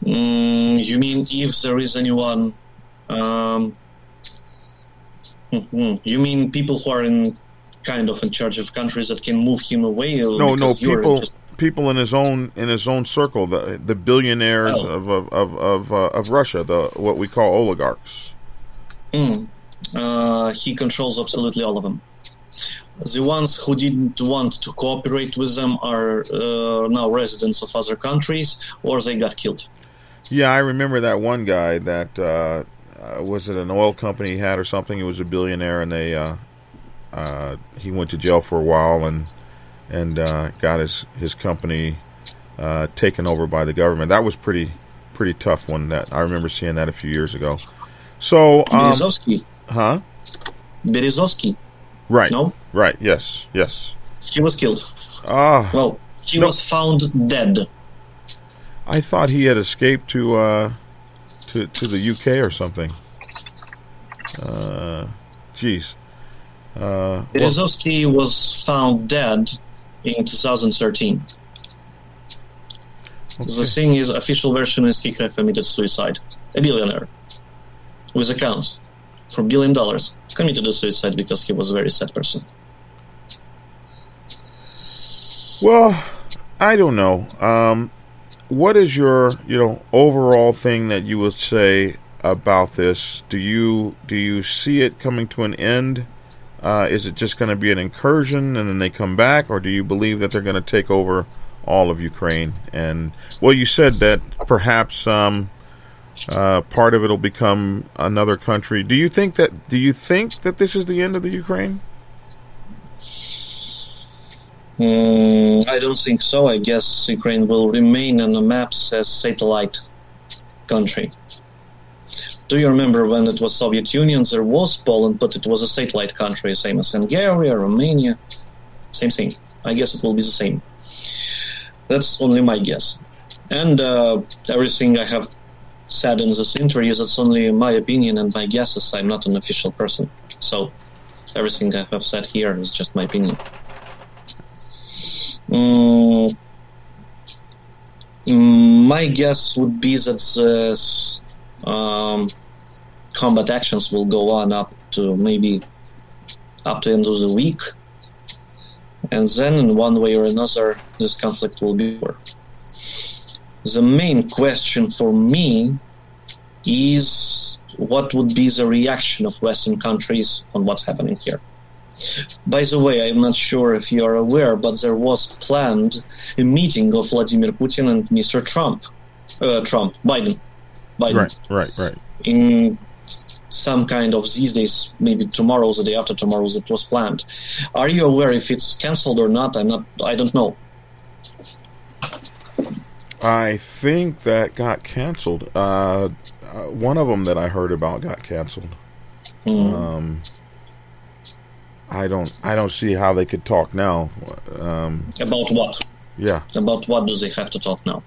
You mean if there is anyone? You mean people who are in charge of countries that can move him away? No. People in his own circle, the billionaires of Russia, the what we call oligarchs. He controls absolutely all of them. The ones who didn't want to cooperate with them are now residents of other countries, or they got killed. Yeah, I remember that one guy that, was it an oil company he had or something? He was a billionaire, and they he went to jail for a while and got his company taken over by the government. That was pretty tough one. That I remember seeing that a few years ago. So, Berezovsky. Huh? Berezovsky. Right. No? Right, yes. He was killed. He was found dead. I thought he had escaped to the UK or something. Jeez. Berezovsky was found dead in 2013. Okay. The thing is, official version is he committed suicide. A billionaire with accounts for $1 billion committed a suicide because he was a very sad person. Well, I don't know. What is your, overall thing that you would say about this? Do you see it coming to an end? Is it just going to be an incursion and then they come back, or do you believe that they're going to take over all of Ukraine? And well, you said that perhaps part of it will become another country. Do you think that this is the end of the Ukraine? I don't think so. I guess Ukraine will remain on the maps as satellite country. Do you remember when it was Soviet Union? There was Poland, but it was a satellite country, same as Hungary or Romania. Same thing. I guess it will be the same. That's only my guess. And everything I have said in this interview, that's only my opinion and my guesses. I'm not an official person. So everything I have said here is just my opinion. My guess would be that combat actions will go on up to end of the week, and then in one way or another this conflict will be over. The main question for me is what would be the reaction of Western countries on what's happening here. By the way, I'm not sure if you are aware, but there was planned a meeting of Vladimir Putin and Mr. Biden. Right. In some kind of these days, maybe tomorrow, the day after tomorrow, it was planned. Are you aware if it's cancelled or not? I don't know. I think that got cancelled. One of them that I heard about got cancelled. I don't see how they could talk now. About what? Yeah. About what do they have to talk now?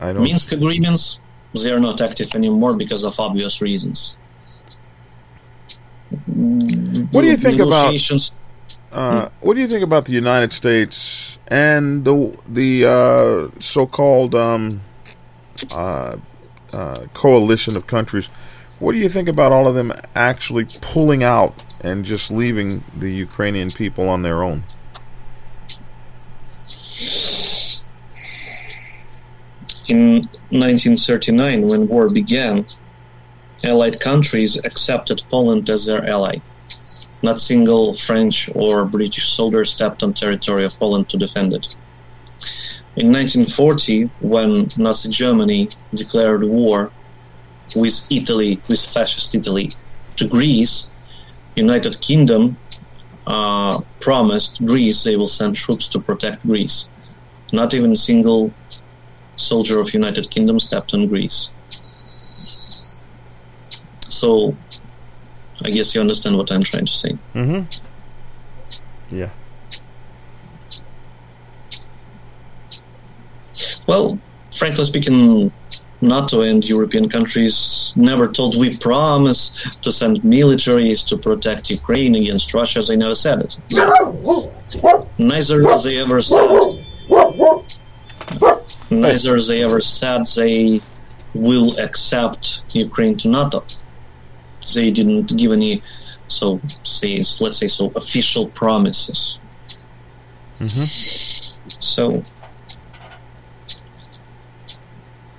I don't. Minsk agreements. They are not active anymore because of obvious reasons. What do you think about the United States and the so-called coalition of countries? What do you think about all of them actually pulling out and just leaving the Ukrainian people on their own? In 1939, when war began, Allied countries accepted Poland as their ally. Not single French or British soldier stepped on territory of Poland to defend it. In 1940, when Nazi Germany declared war with Italy, with fascist Italy, to Greece, United Kingdom promised Greece they will send troops to protect Greece. Not even a single soldier of United Kingdom stepped on Greece. So, I guess you understand what I'm trying to say. Mm-hmm. Yeah. Well, frankly speaking, NATO and European countries never told we promise to send militaries to protect Ukraine against Russia. They never said it. Neither they ever said they will accept Ukraine to NATO. They didn't give any, official promises. Mm-hmm. So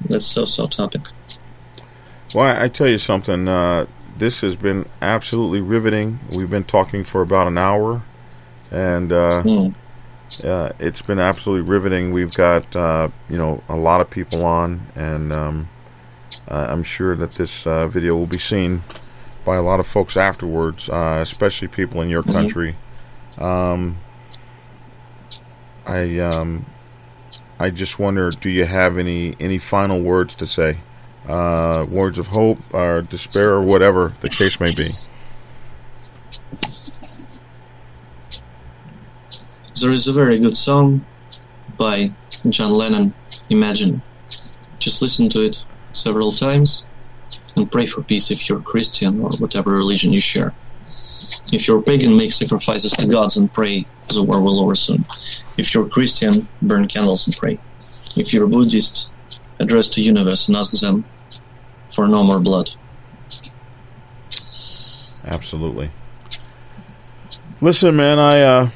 that's so topic. Well, I tell you something. This has been absolutely riveting. We've been talking for about an hour, and it's been absolutely riveting. We've got a lot of people on, and I'm sure that this video will be seen by a lot of folks afterwards, especially people in your country. I just wonder, do you have any final words to say? Words of hope or despair or whatever the case may be. There is a very good song by John Lennon, Imagine. Just listen to it several times and pray for peace if you're Christian or whatever religion you share. If you're pagan, make sacrifices to gods and pray the war will over soon. If you're Christian, burn candles and pray. If you're Buddhist, address the universe and ask them for no more blood. Absolutely. Listen, man,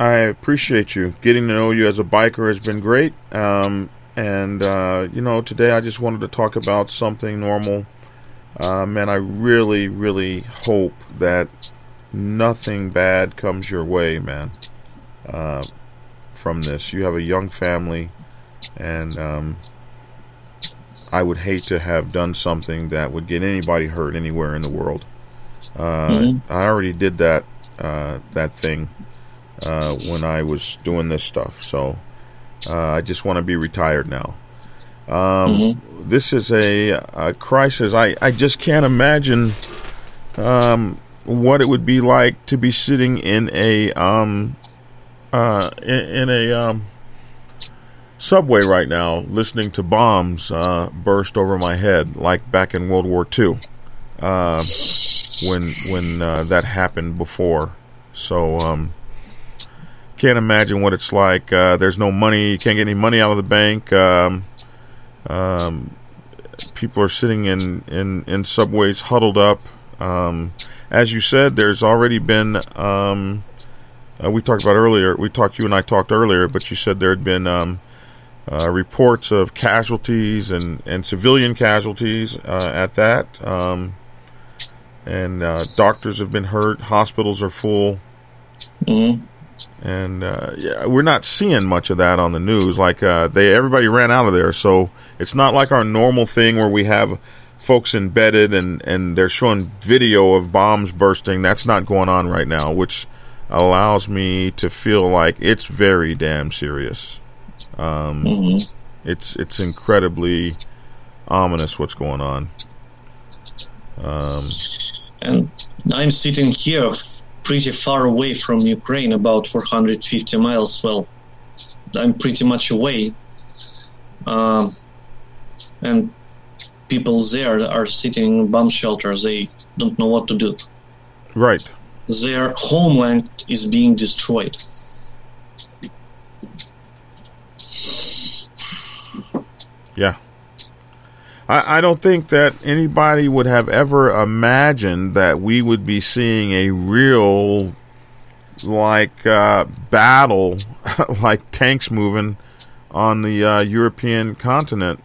I appreciate you. Getting to know you as a biker has been great. Today I just wanted to talk about something normal. And I really, really hope that nothing bad comes your way, man, from this. You have a young family, and I would hate to have done something that would get anybody hurt anywhere in the world. I already did that thing when I was doing this stuff, so I just want to be retired now. This is a crisis. I just can't imagine what it would be like to be sitting in a subway right now, listening to bombs burst over my head, like back in World War II, when that happened before. So can't imagine what it's like. There's no money. You can't get any money out of the bank. People are sitting in subways, huddled up. As you said, there's already been, you and I talked earlier, but you said there had been reports of casualties and civilian casualties at that. Doctors have been hurt. Hospitals are full. Mm-hmm. And we're not seeing much of that on the news. Like everybody ran out of there, so it's not like our normal thing where we have folks embedded and they're showing video of bombs bursting. That's not going on right now, which allows me to feel like it's very damn serious. It's incredibly ominous what's going on. And I'm sitting here pretty far away from Ukraine, about 450 miles. Well, I'm pretty much away. And people there are sitting in bomb shelters. They don't know what to do. Right. Their homeland is being destroyed. Yeah. I don't think that anybody would have ever imagined that we would be seeing a real, battle, like tanks moving on the European continent.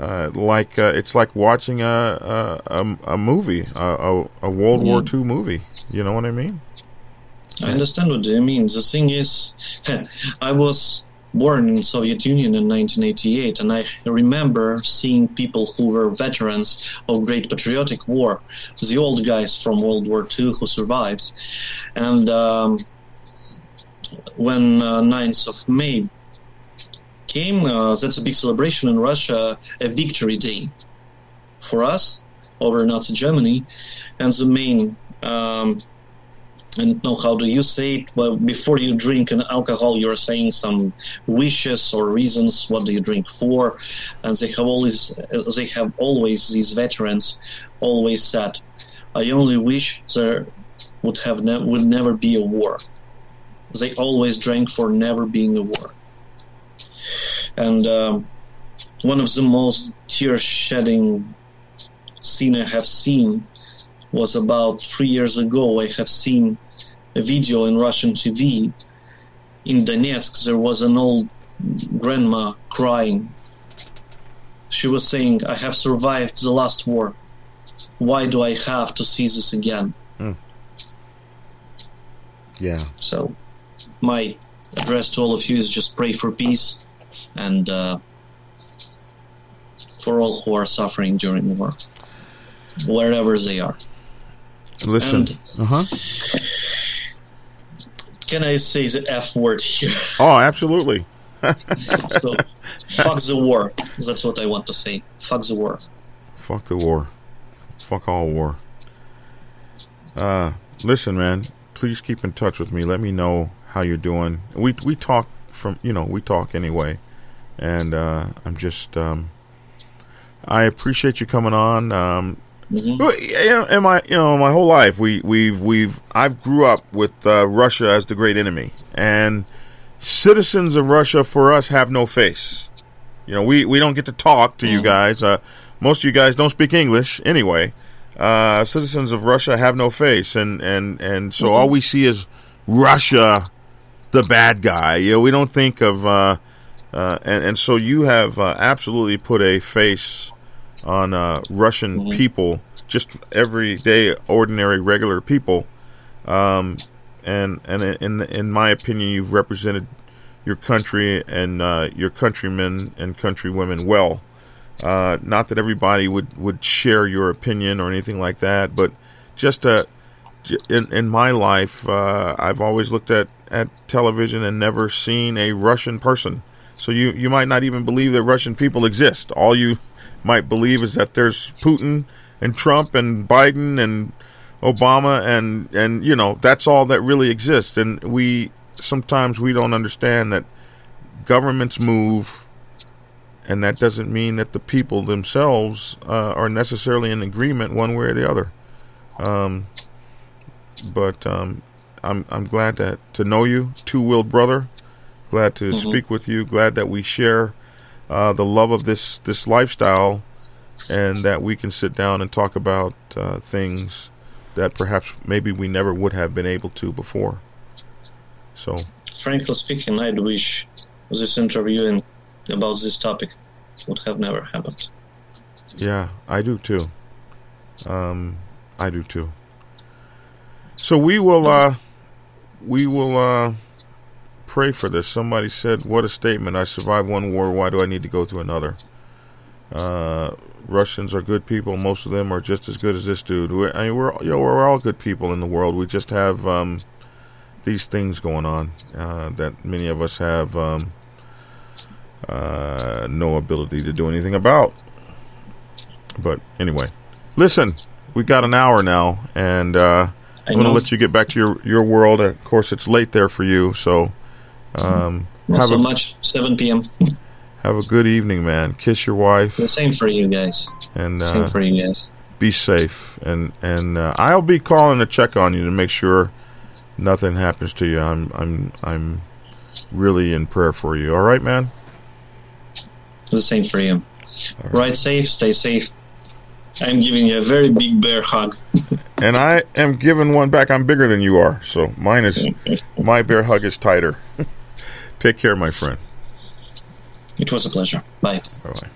It's like watching a movie, a World War II movie. You know what I mean? I understand what you mean. The thing is, I was born in Soviet Union in 1988, and I remember seeing people who were veterans of Great Patriotic War, the old guys from World War II who survived. And when 9th of May came, that's a big celebration in Russia, a victory day for us over Nazi Germany. And the main and know how do you say it? Well, before you drink an alcohol, you're saying some wishes or reasons. What do you drink for? And they have always these veterans always said, "I only wish there would never be a war." They always drank for never being a war. And one of the most tear-shedding scene I have seen was about 3 years ago. I have seen a video in Russian TV. In Donetsk, there was an old grandma crying. She was saying, "I have survived the last war. Why do I have to see this again?" Mm. Yeah. So my address to all of you is just pray for peace and for all who are suffering during the war, wherever they are. Listen, Can I say the F word here? Oh, absolutely. So, fuck the war. That's what I want to say. Fuck the war. Fuck the war. Fuck all war. Listen, man, please keep in touch with me. Let me know how you're doing. We talk anyway. And I'm just, I appreciate you coming on. Mm-hmm. My whole life I've grew up with Russia as the great enemy, and citizens of Russia for us have no face. You know, we don't get to talk to mm-hmm. you guys. Most of you guys don't speak English anyway. Citizens of Russia have no face, and so mm-hmm. all we see is Russia, the bad guy. You know, we don't think of and so you have absolutely put a face on Russian mm-hmm. people, just everyday, ordinary, regular people, and in my opinion, you've represented your country and your countrymen and countrywomen well. Not that everybody would share your opinion or anything like that, but just in my life, I've always looked at television and never seen a Russian person. So you might not even believe that Russian people exist. All you might believe is that there's Putin and Trump and Biden and Obama and you know, that's all that really exists. And we sometimes don't understand that governments move, and that doesn't mean that the people themselves are necessarily in agreement one way or the other. But I'm glad to know you, two-wheeled brother. Glad to mm-hmm. speak with you. Glad that we share the love of this lifestyle, and that we can sit down and talk about things that perhaps maybe we never would have been able to before. So, frankly speaking, I'd wish this interview and about this topic would have never happened. Yeah, I do too. So we will pray for this. Somebody said, what a statement. I survived one war. Why do I need to go through another? Russians are good people. Most of them are just as good as this dude. We're all good people in the world. We just have these things going on that many of us have no ability to do anything about. But anyway, listen, we've got an hour now, and I'm going to let you get back to your world. Of course, it's late there for you, so... Not so much. 7 p.m. Have a good evening, man. Kiss your wife. The same for you guys. And be safe. And I'll be calling to check on you to make sure nothing happens to you. I'm really in prayer for you. All right, man. The same for you. All right. Ride safe. Stay safe. I'm giving you a very big bear hug. And I am giving one back. I'm bigger than you are, so my bear hug is tighter. Take care, my friend. It was a pleasure. Bye. Bye-bye.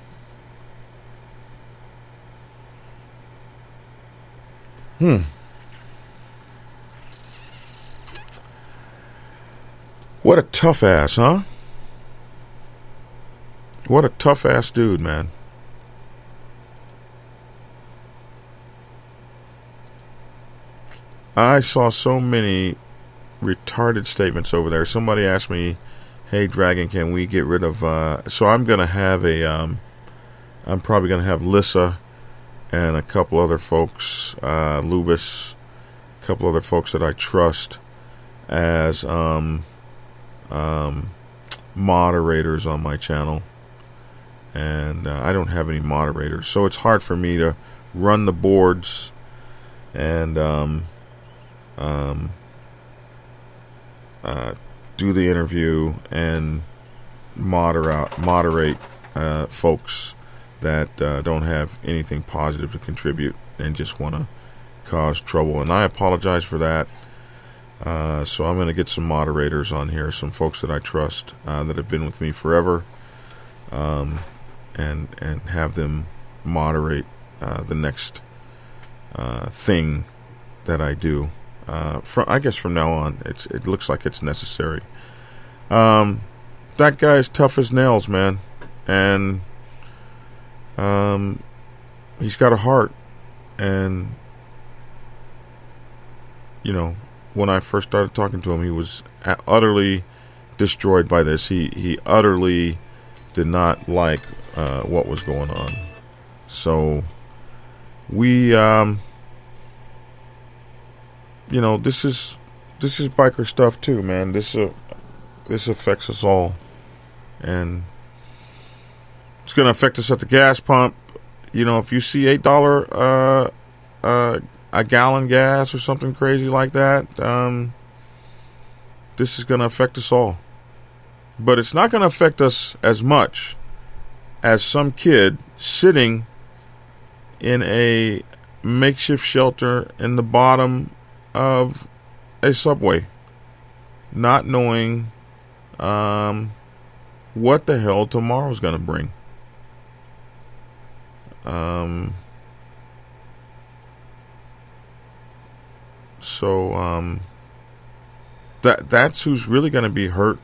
What a tough ass, huh? What a tough ass dude, man. I saw so many retarded statements over there. Somebody asked me, hey, Dragon, can we get rid of... So I'm going to have I'm probably going to have Lissa and a couple other folks, Lubis, a couple other folks that I trust as moderators on my channel. And I don't have any moderators. So it's hard for me to run the boards and... do the interview and moderate folks that don't have anything positive to contribute and just want to cause trouble. And I apologize for that. So I'm going to get some moderators on here, some folks that I trust that have been with me forever, and have them moderate the next thing that I do. I guess from now on, it looks like it's necessary. That guy's tough as nails, man, and he's got a heart. And you know, when I first started talking to him, he was utterly destroyed by this. He utterly did not like what was going on. So we. You know, this is biker stuff too, man. This affects us all, and It's going to affect us at the gas pump. You know, if you see $8 a gallon gas or something crazy like that, this is going to affect us all. But it's not going to affect us as much as some kid sitting in a makeshift shelter in the bottom of a subway, not knowing what the hell tomorrow's going to bring. So that's who's really going to be hurt.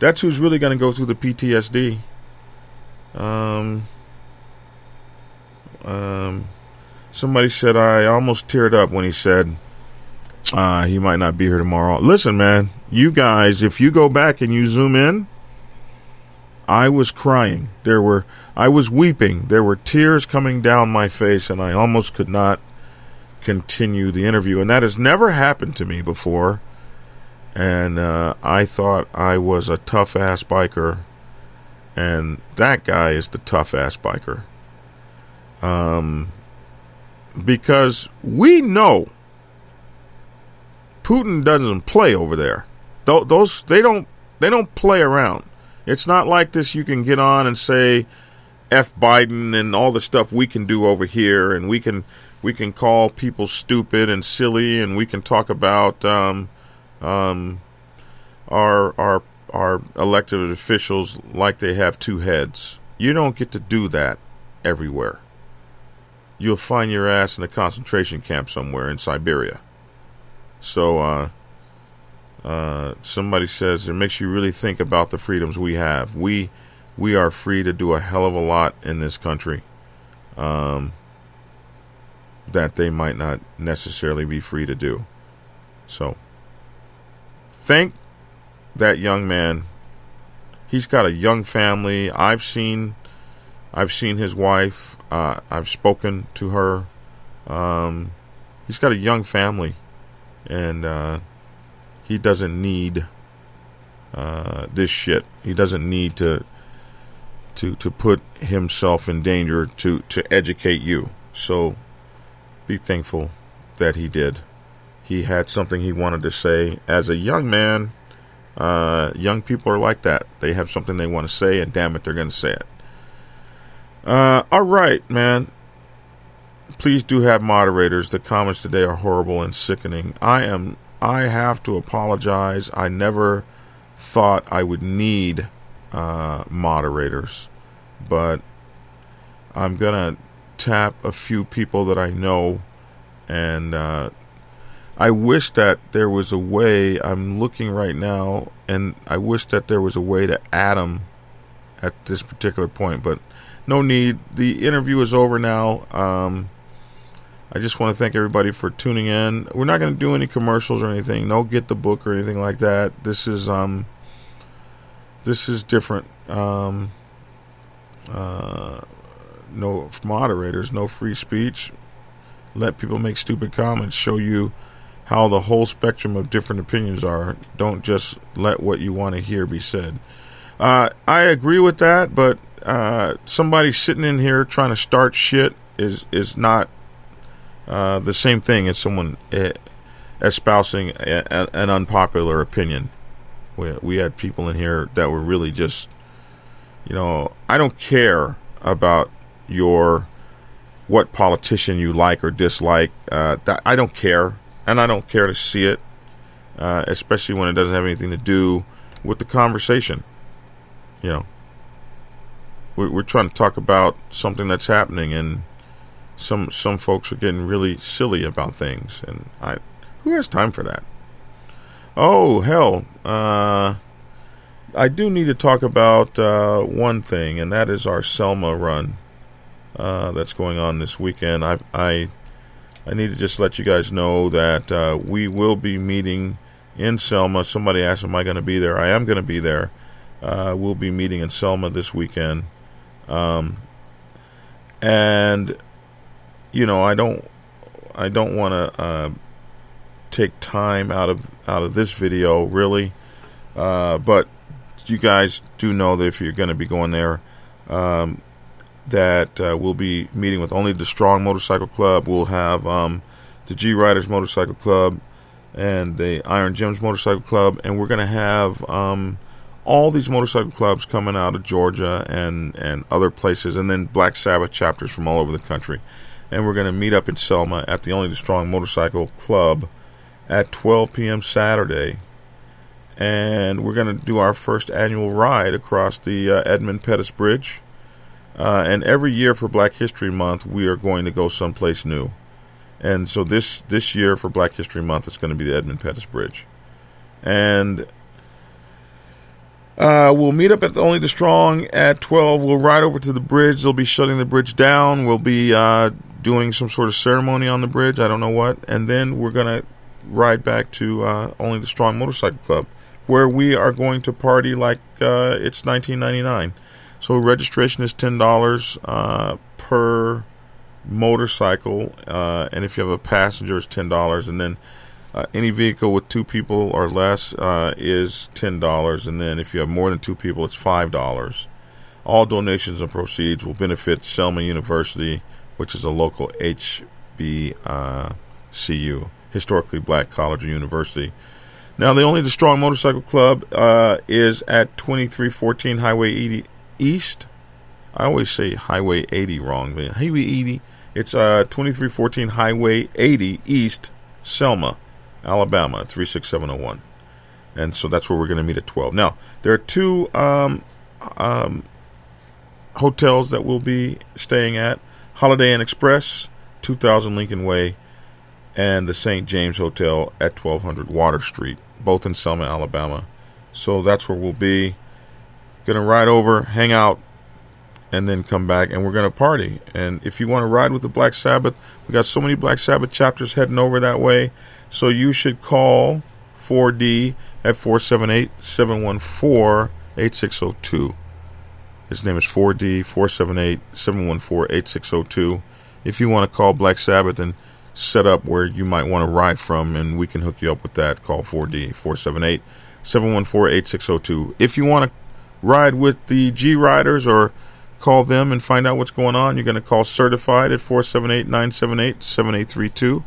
That's who's really going to go through the PTSD. Somebody said, I almost teared up when he said, he might not be here tomorrow. Listen, man, you guys, if you go back and you zoom in, I was crying. I was weeping. There were tears coming down my face, and I almost could not continue the interview. And that has never happened to me before. And I thought I was a tough-ass biker, and that guy is the tough-ass biker. Because we know Putin doesn't play over there. They don't play around. It's not like this. You can get on and say F Biden and all the stuff we can do over here, and we can call people stupid and silly, and we can talk about our elected officials like they have two heads. You don't get to do that everywhere. You'll find your ass in a concentration camp somewhere in Siberia. So, somebody says it makes you really think about the freedoms we have. We are free to do a hell of a lot in this country, that they might not necessarily be free to do. So, thank that young man. He's got a young family. I've seen his wife. I've spoken to her. He's got a young family, and he doesn't need this shit. He doesn't need to put himself in danger to educate you. So be thankful that he did. He had something he wanted to say. As a young man, young people are like that. They have something they want to say, and damn it, they're going to say it. All right, man. Please do have moderators. The comments today are horrible and sickening. I have to apologize. I never thought I would need moderators, but I'm gonna tap a few people that I know, and I wish that there was a way. I'm looking right now, and I wish that there was a way to add them at this particular point, but no need. The interview is over now. I just want to thank everybody for tuning in. We're not going to do any commercials or anything. No get the book or anything like that. This is different. No moderators, no free speech. Let people make stupid comments. Show you how the whole spectrum of different opinions are. Don't just let what you want to hear be said. I agree with that, but somebody sitting in here trying to start shit is not the same thing as someone espousing an unpopular opinion. We had people in here that were really just, you know, I don't care about what politician you like or dislike. I don't care, and I don't care to see it, especially when it doesn't have anything to do with the conversation. You know, we're trying to talk about something that's happening, and some folks are getting really silly about things, and who has time for that? Oh, hell, I do need to talk about one thing, and that is our Selma run that's going on this weekend. I need to just let you guys know that we will be meeting in Selma. Somebody asked, am I going to be there? I am going to be there. We'll be meeting in Selma this weekend. And you know, I don't want to take time out of this video really, but you guys do know that if you're going to be going there, that we'll be meeting with Only the Strong Motorcycle Club. We'll have the G Riders Motorcycle Club and the Iron Gems Motorcycle Club, and we're going to have all these motorcycle clubs coming out of Georgia and other places, and then Black Sabbath chapters from all over the country. And we're going to meet up in Selma at the Only the Strong Motorcycle Club at 12 p.m. Saturday. And we're going to do our first annual ride across the Edmund Pettus Bridge. And every year for Black History Month, we are going to go someplace new. And so this year for Black History Month, it's going to be the Edmund Pettus Bridge. And we'll meet up at the Only the Strong at 12. We'll ride over to the bridge. They'll be shutting the bridge down. We'll be doing some sort of ceremony on the bridge. I don't know what. And then we're going to ride back to Only the Strong Motorcycle Club, where we are going to party like it's 1999. So registration is $10 per motorcycle, and if you have a passenger, it's $10, and then any vehicle with two people or less is $10, and then if you have more than two people, it's $5. All donations and proceeds will benefit Selma University, which is a local HBCU, historically black college or university. Now, the Only the Strong Motorcycle Club is at 2314 Highway 80 East. I always say Highway 80 wrong, man. Highway 80. It's 2314 Highway 80 East, Selma, Alabama, 36701. And so that's where we're going to meet at 12. Now, there are two hotels that we'll be staying at. Holiday Inn Express, 2000 Lincoln Way, and the St. James Hotel at 1200 Water Street, both in Selma, Alabama. So that's where we'll be. Going to ride over, hang out, and then come back, and we're going to party. And if you want to ride with the Black Sabbath, we got so many Black Sabbath chapters heading over that way. So you should call 4D at 478-714-8602. His name is 4D, 478-714-8602. If you want to call Black Sabbath and set up where you might want to ride from, and we can hook you up with that, call 4D, 478-714-8602. If you want to ride with the G Riders or call them and find out what's going on, you're going to call Certified at 478-978-7832,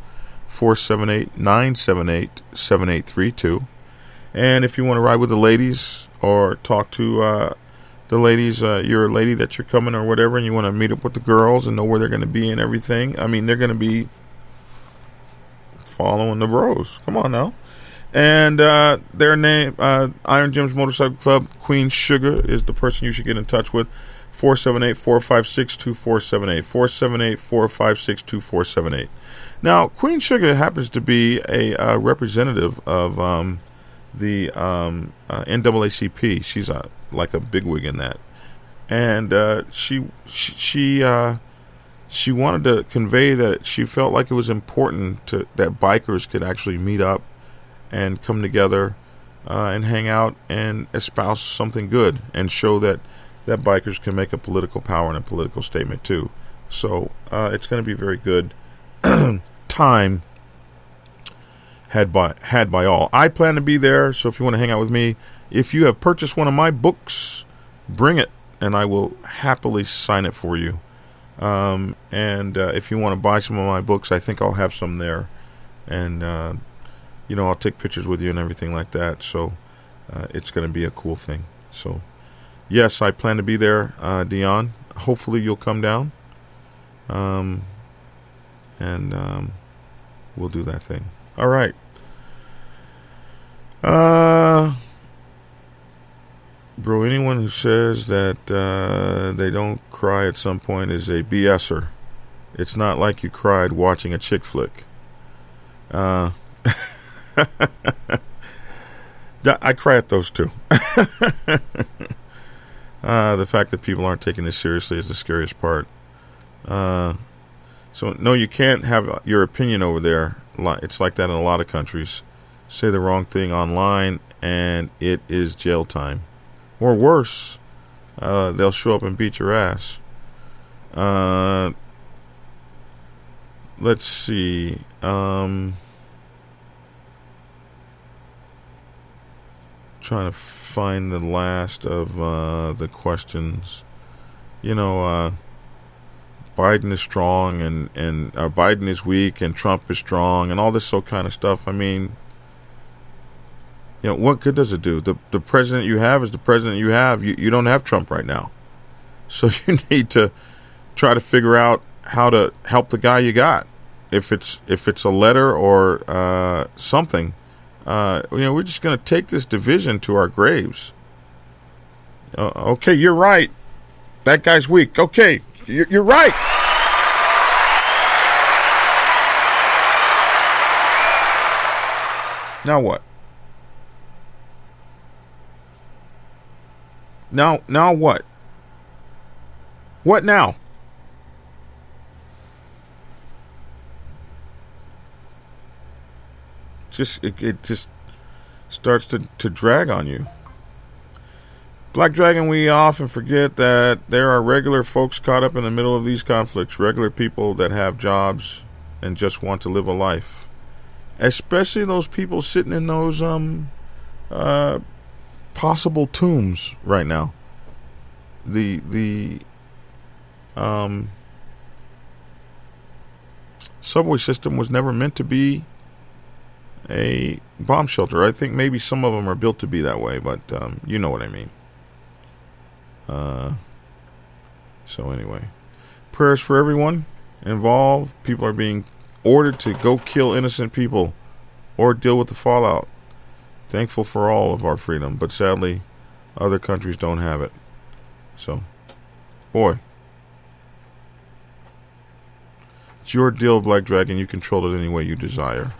478-978-7832. And if you want to ride with the ladies or talk to the ladies, you're a lady that you're coming or whatever, and you want to meet up with the girls and know where they're going to be and everything, I mean, they're going to be following the bros. Come on now. And their name, Iron Gems Motorcycle Club, Queen Sugar is the person you should get in touch with. 478-456-2478. 478-456-2478. Now, Queen Sugar happens to be a representative of the NAACP. She's like a bigwig in that, and she wanted to convey that she felt like it was important that bikers could actually meet up and come together and hang out and espouse something good and show that bikers can make a political power and a political statement too. So it's going to be very good time had by all. I plan to be there, so if you want to hang out with me, if you have purchased one of my books, bring it, and I will happily sign it for you. And if you want to buy some of my books, I think I'll have some there. And, I'll take pictures with you and everything like that. So it's going to be a cool thing. So, yes, I plan to be there, Dion. Hopefully you'll come down. We'll do that thing. All right. Bro, anyone who says that they don't cry at some point is a BSer. It's not like you cried watching a chick flick. I cry at those too. The fact that people aren't taking this seriously is the scariest part. So, no, you can't have your opinion over there. It's like that in a lot of countries. Say the wrong thing online, and it is jail time. Or worse, they'll show up and beat your ass. Let's see. Trying to find the last of the questions. Biden is strong and Biden is weak and Trump is strong and all this so kind of stuff. I mean, you know, what good does it do? The president you have is the president you have. You don't have Trump right now. So you need to try to figure out how to help the guy you got. If it's a letter or something, you know, we're just going to take this division to our graves. Okay, you're right. That guy's weak. Okay, you're right. Now what? Now what? What now? It just starts to drag on you. Black Dragon, we often forget that there are regular folks caught up in the middle of these conflicts, regular people that have jobs and just want to live a life. Especially those people sitting in those possible tombs right now. The subway system was never meant to be a bomb shelter. I think maybe some of them are built to be that way, but you know what I mean. So anyway, prayers for everyone involved. People are being ordered to go kill innocent people or deal with the fallout. Thankful for all of our freedom, but sadly, other countries don't have it. So, boy, it's your deal, Black Dragon. You control it any way you desire.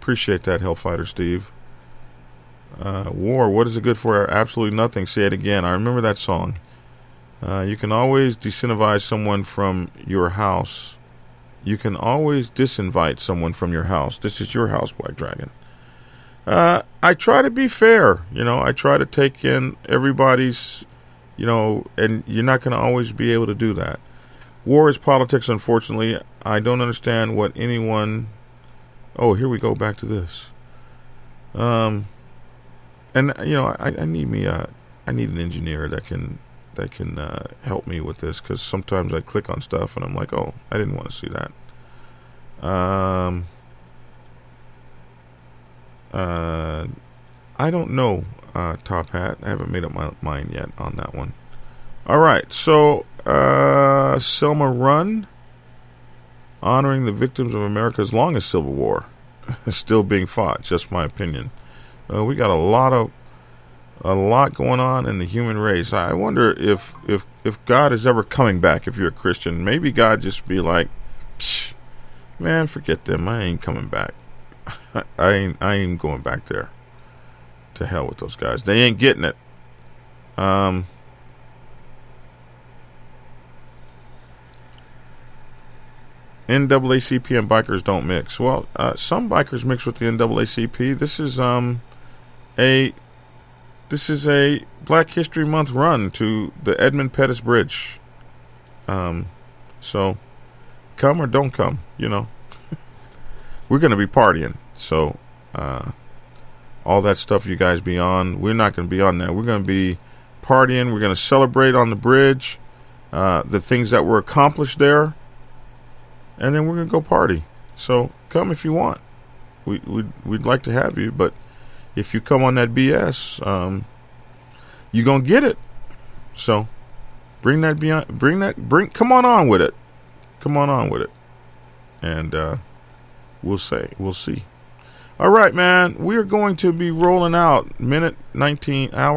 Appreciate that, Hellfighter Steve. War, what is it good for? Absolutely nothing. Say it again. I remember that song. You can always disincentivize someone from your house. You can always disinvite someone from your house. This is your house, Black Dragon. I try to be fair. You know, I try to take in everybody's, you know, and you're not going to always be able to do that. War is politics, unfortunately. I don't understand what anyone... Oh, here we go back to this. And you know, I need me an engineer that can help me with this, because sometimes I click on stuff and I'm like, oh, I didn't want to see that. I don't know, Top Hat. I haven't made up my mind yet on that one. All right, so Selma Run, honoring the victims of America's longest civil war, still being fought. Just my opinion. We got a lot going on in the human race. I wonder if God is ever coming back. If you're a Christian, maybe God just be like, psh, man, forget them. I ain't coming back. I ain't going back there. To hell with those guys. They ain't getting it. NAACP and bikers don't mix. Well, some bikers mix with the NAACP. This is a Black History Month run to the Edmund Pettus Bridge. So come or don't come, you know. We're going to be partying. So all that stuff you guys be on, we're not going to be on that. We're going to be partying. We're going to celebrate on the bridge the things that were accomplished there. And then we're going to go party. So come if you want. We'd like to have you. But if you come on that BS, you're going to get it. So bring that beyond. Come on with it. And we'll see. All right, man. We're going to be rolling out hour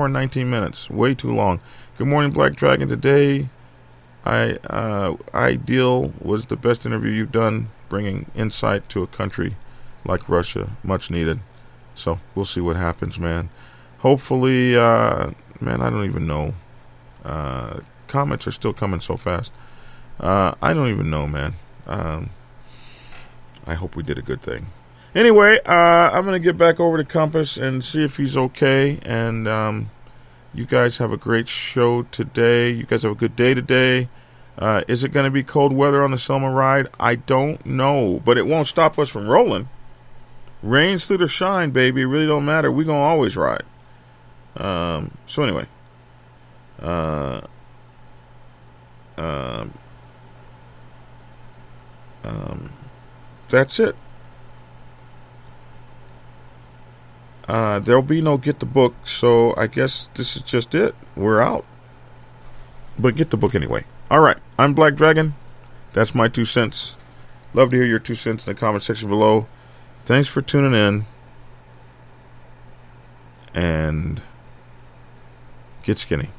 19 minutes. Way too long. Good morning, Black Dragon. Today, Ideal was the best interview you've done, bringing insight to a country like Russia, much needed. So we'll see what happens, man. Hopefully, man, I don't even know. Comments are still coming so fast. I don't even know, man. I hope we did a good thing. Anyway, I'm going to get back over to Compass and see if he's okay. And, you guys have a great show today. You guys have a good day today. Is it going to be cold weather on the Selma ride? I don't know, but it won't stop us from rolling. Rain, sleet, or shine, baby. It really don't matter. We're going to always ride. So anyway. That's it. There'll be no get the book, so I guess this is just it. We're out. But get the book anyway. All right, I'm Black Dragon. That's my 2 cents. Love to hear your 2 cents in the comment section below. Thanks for tuning in. And get skinny.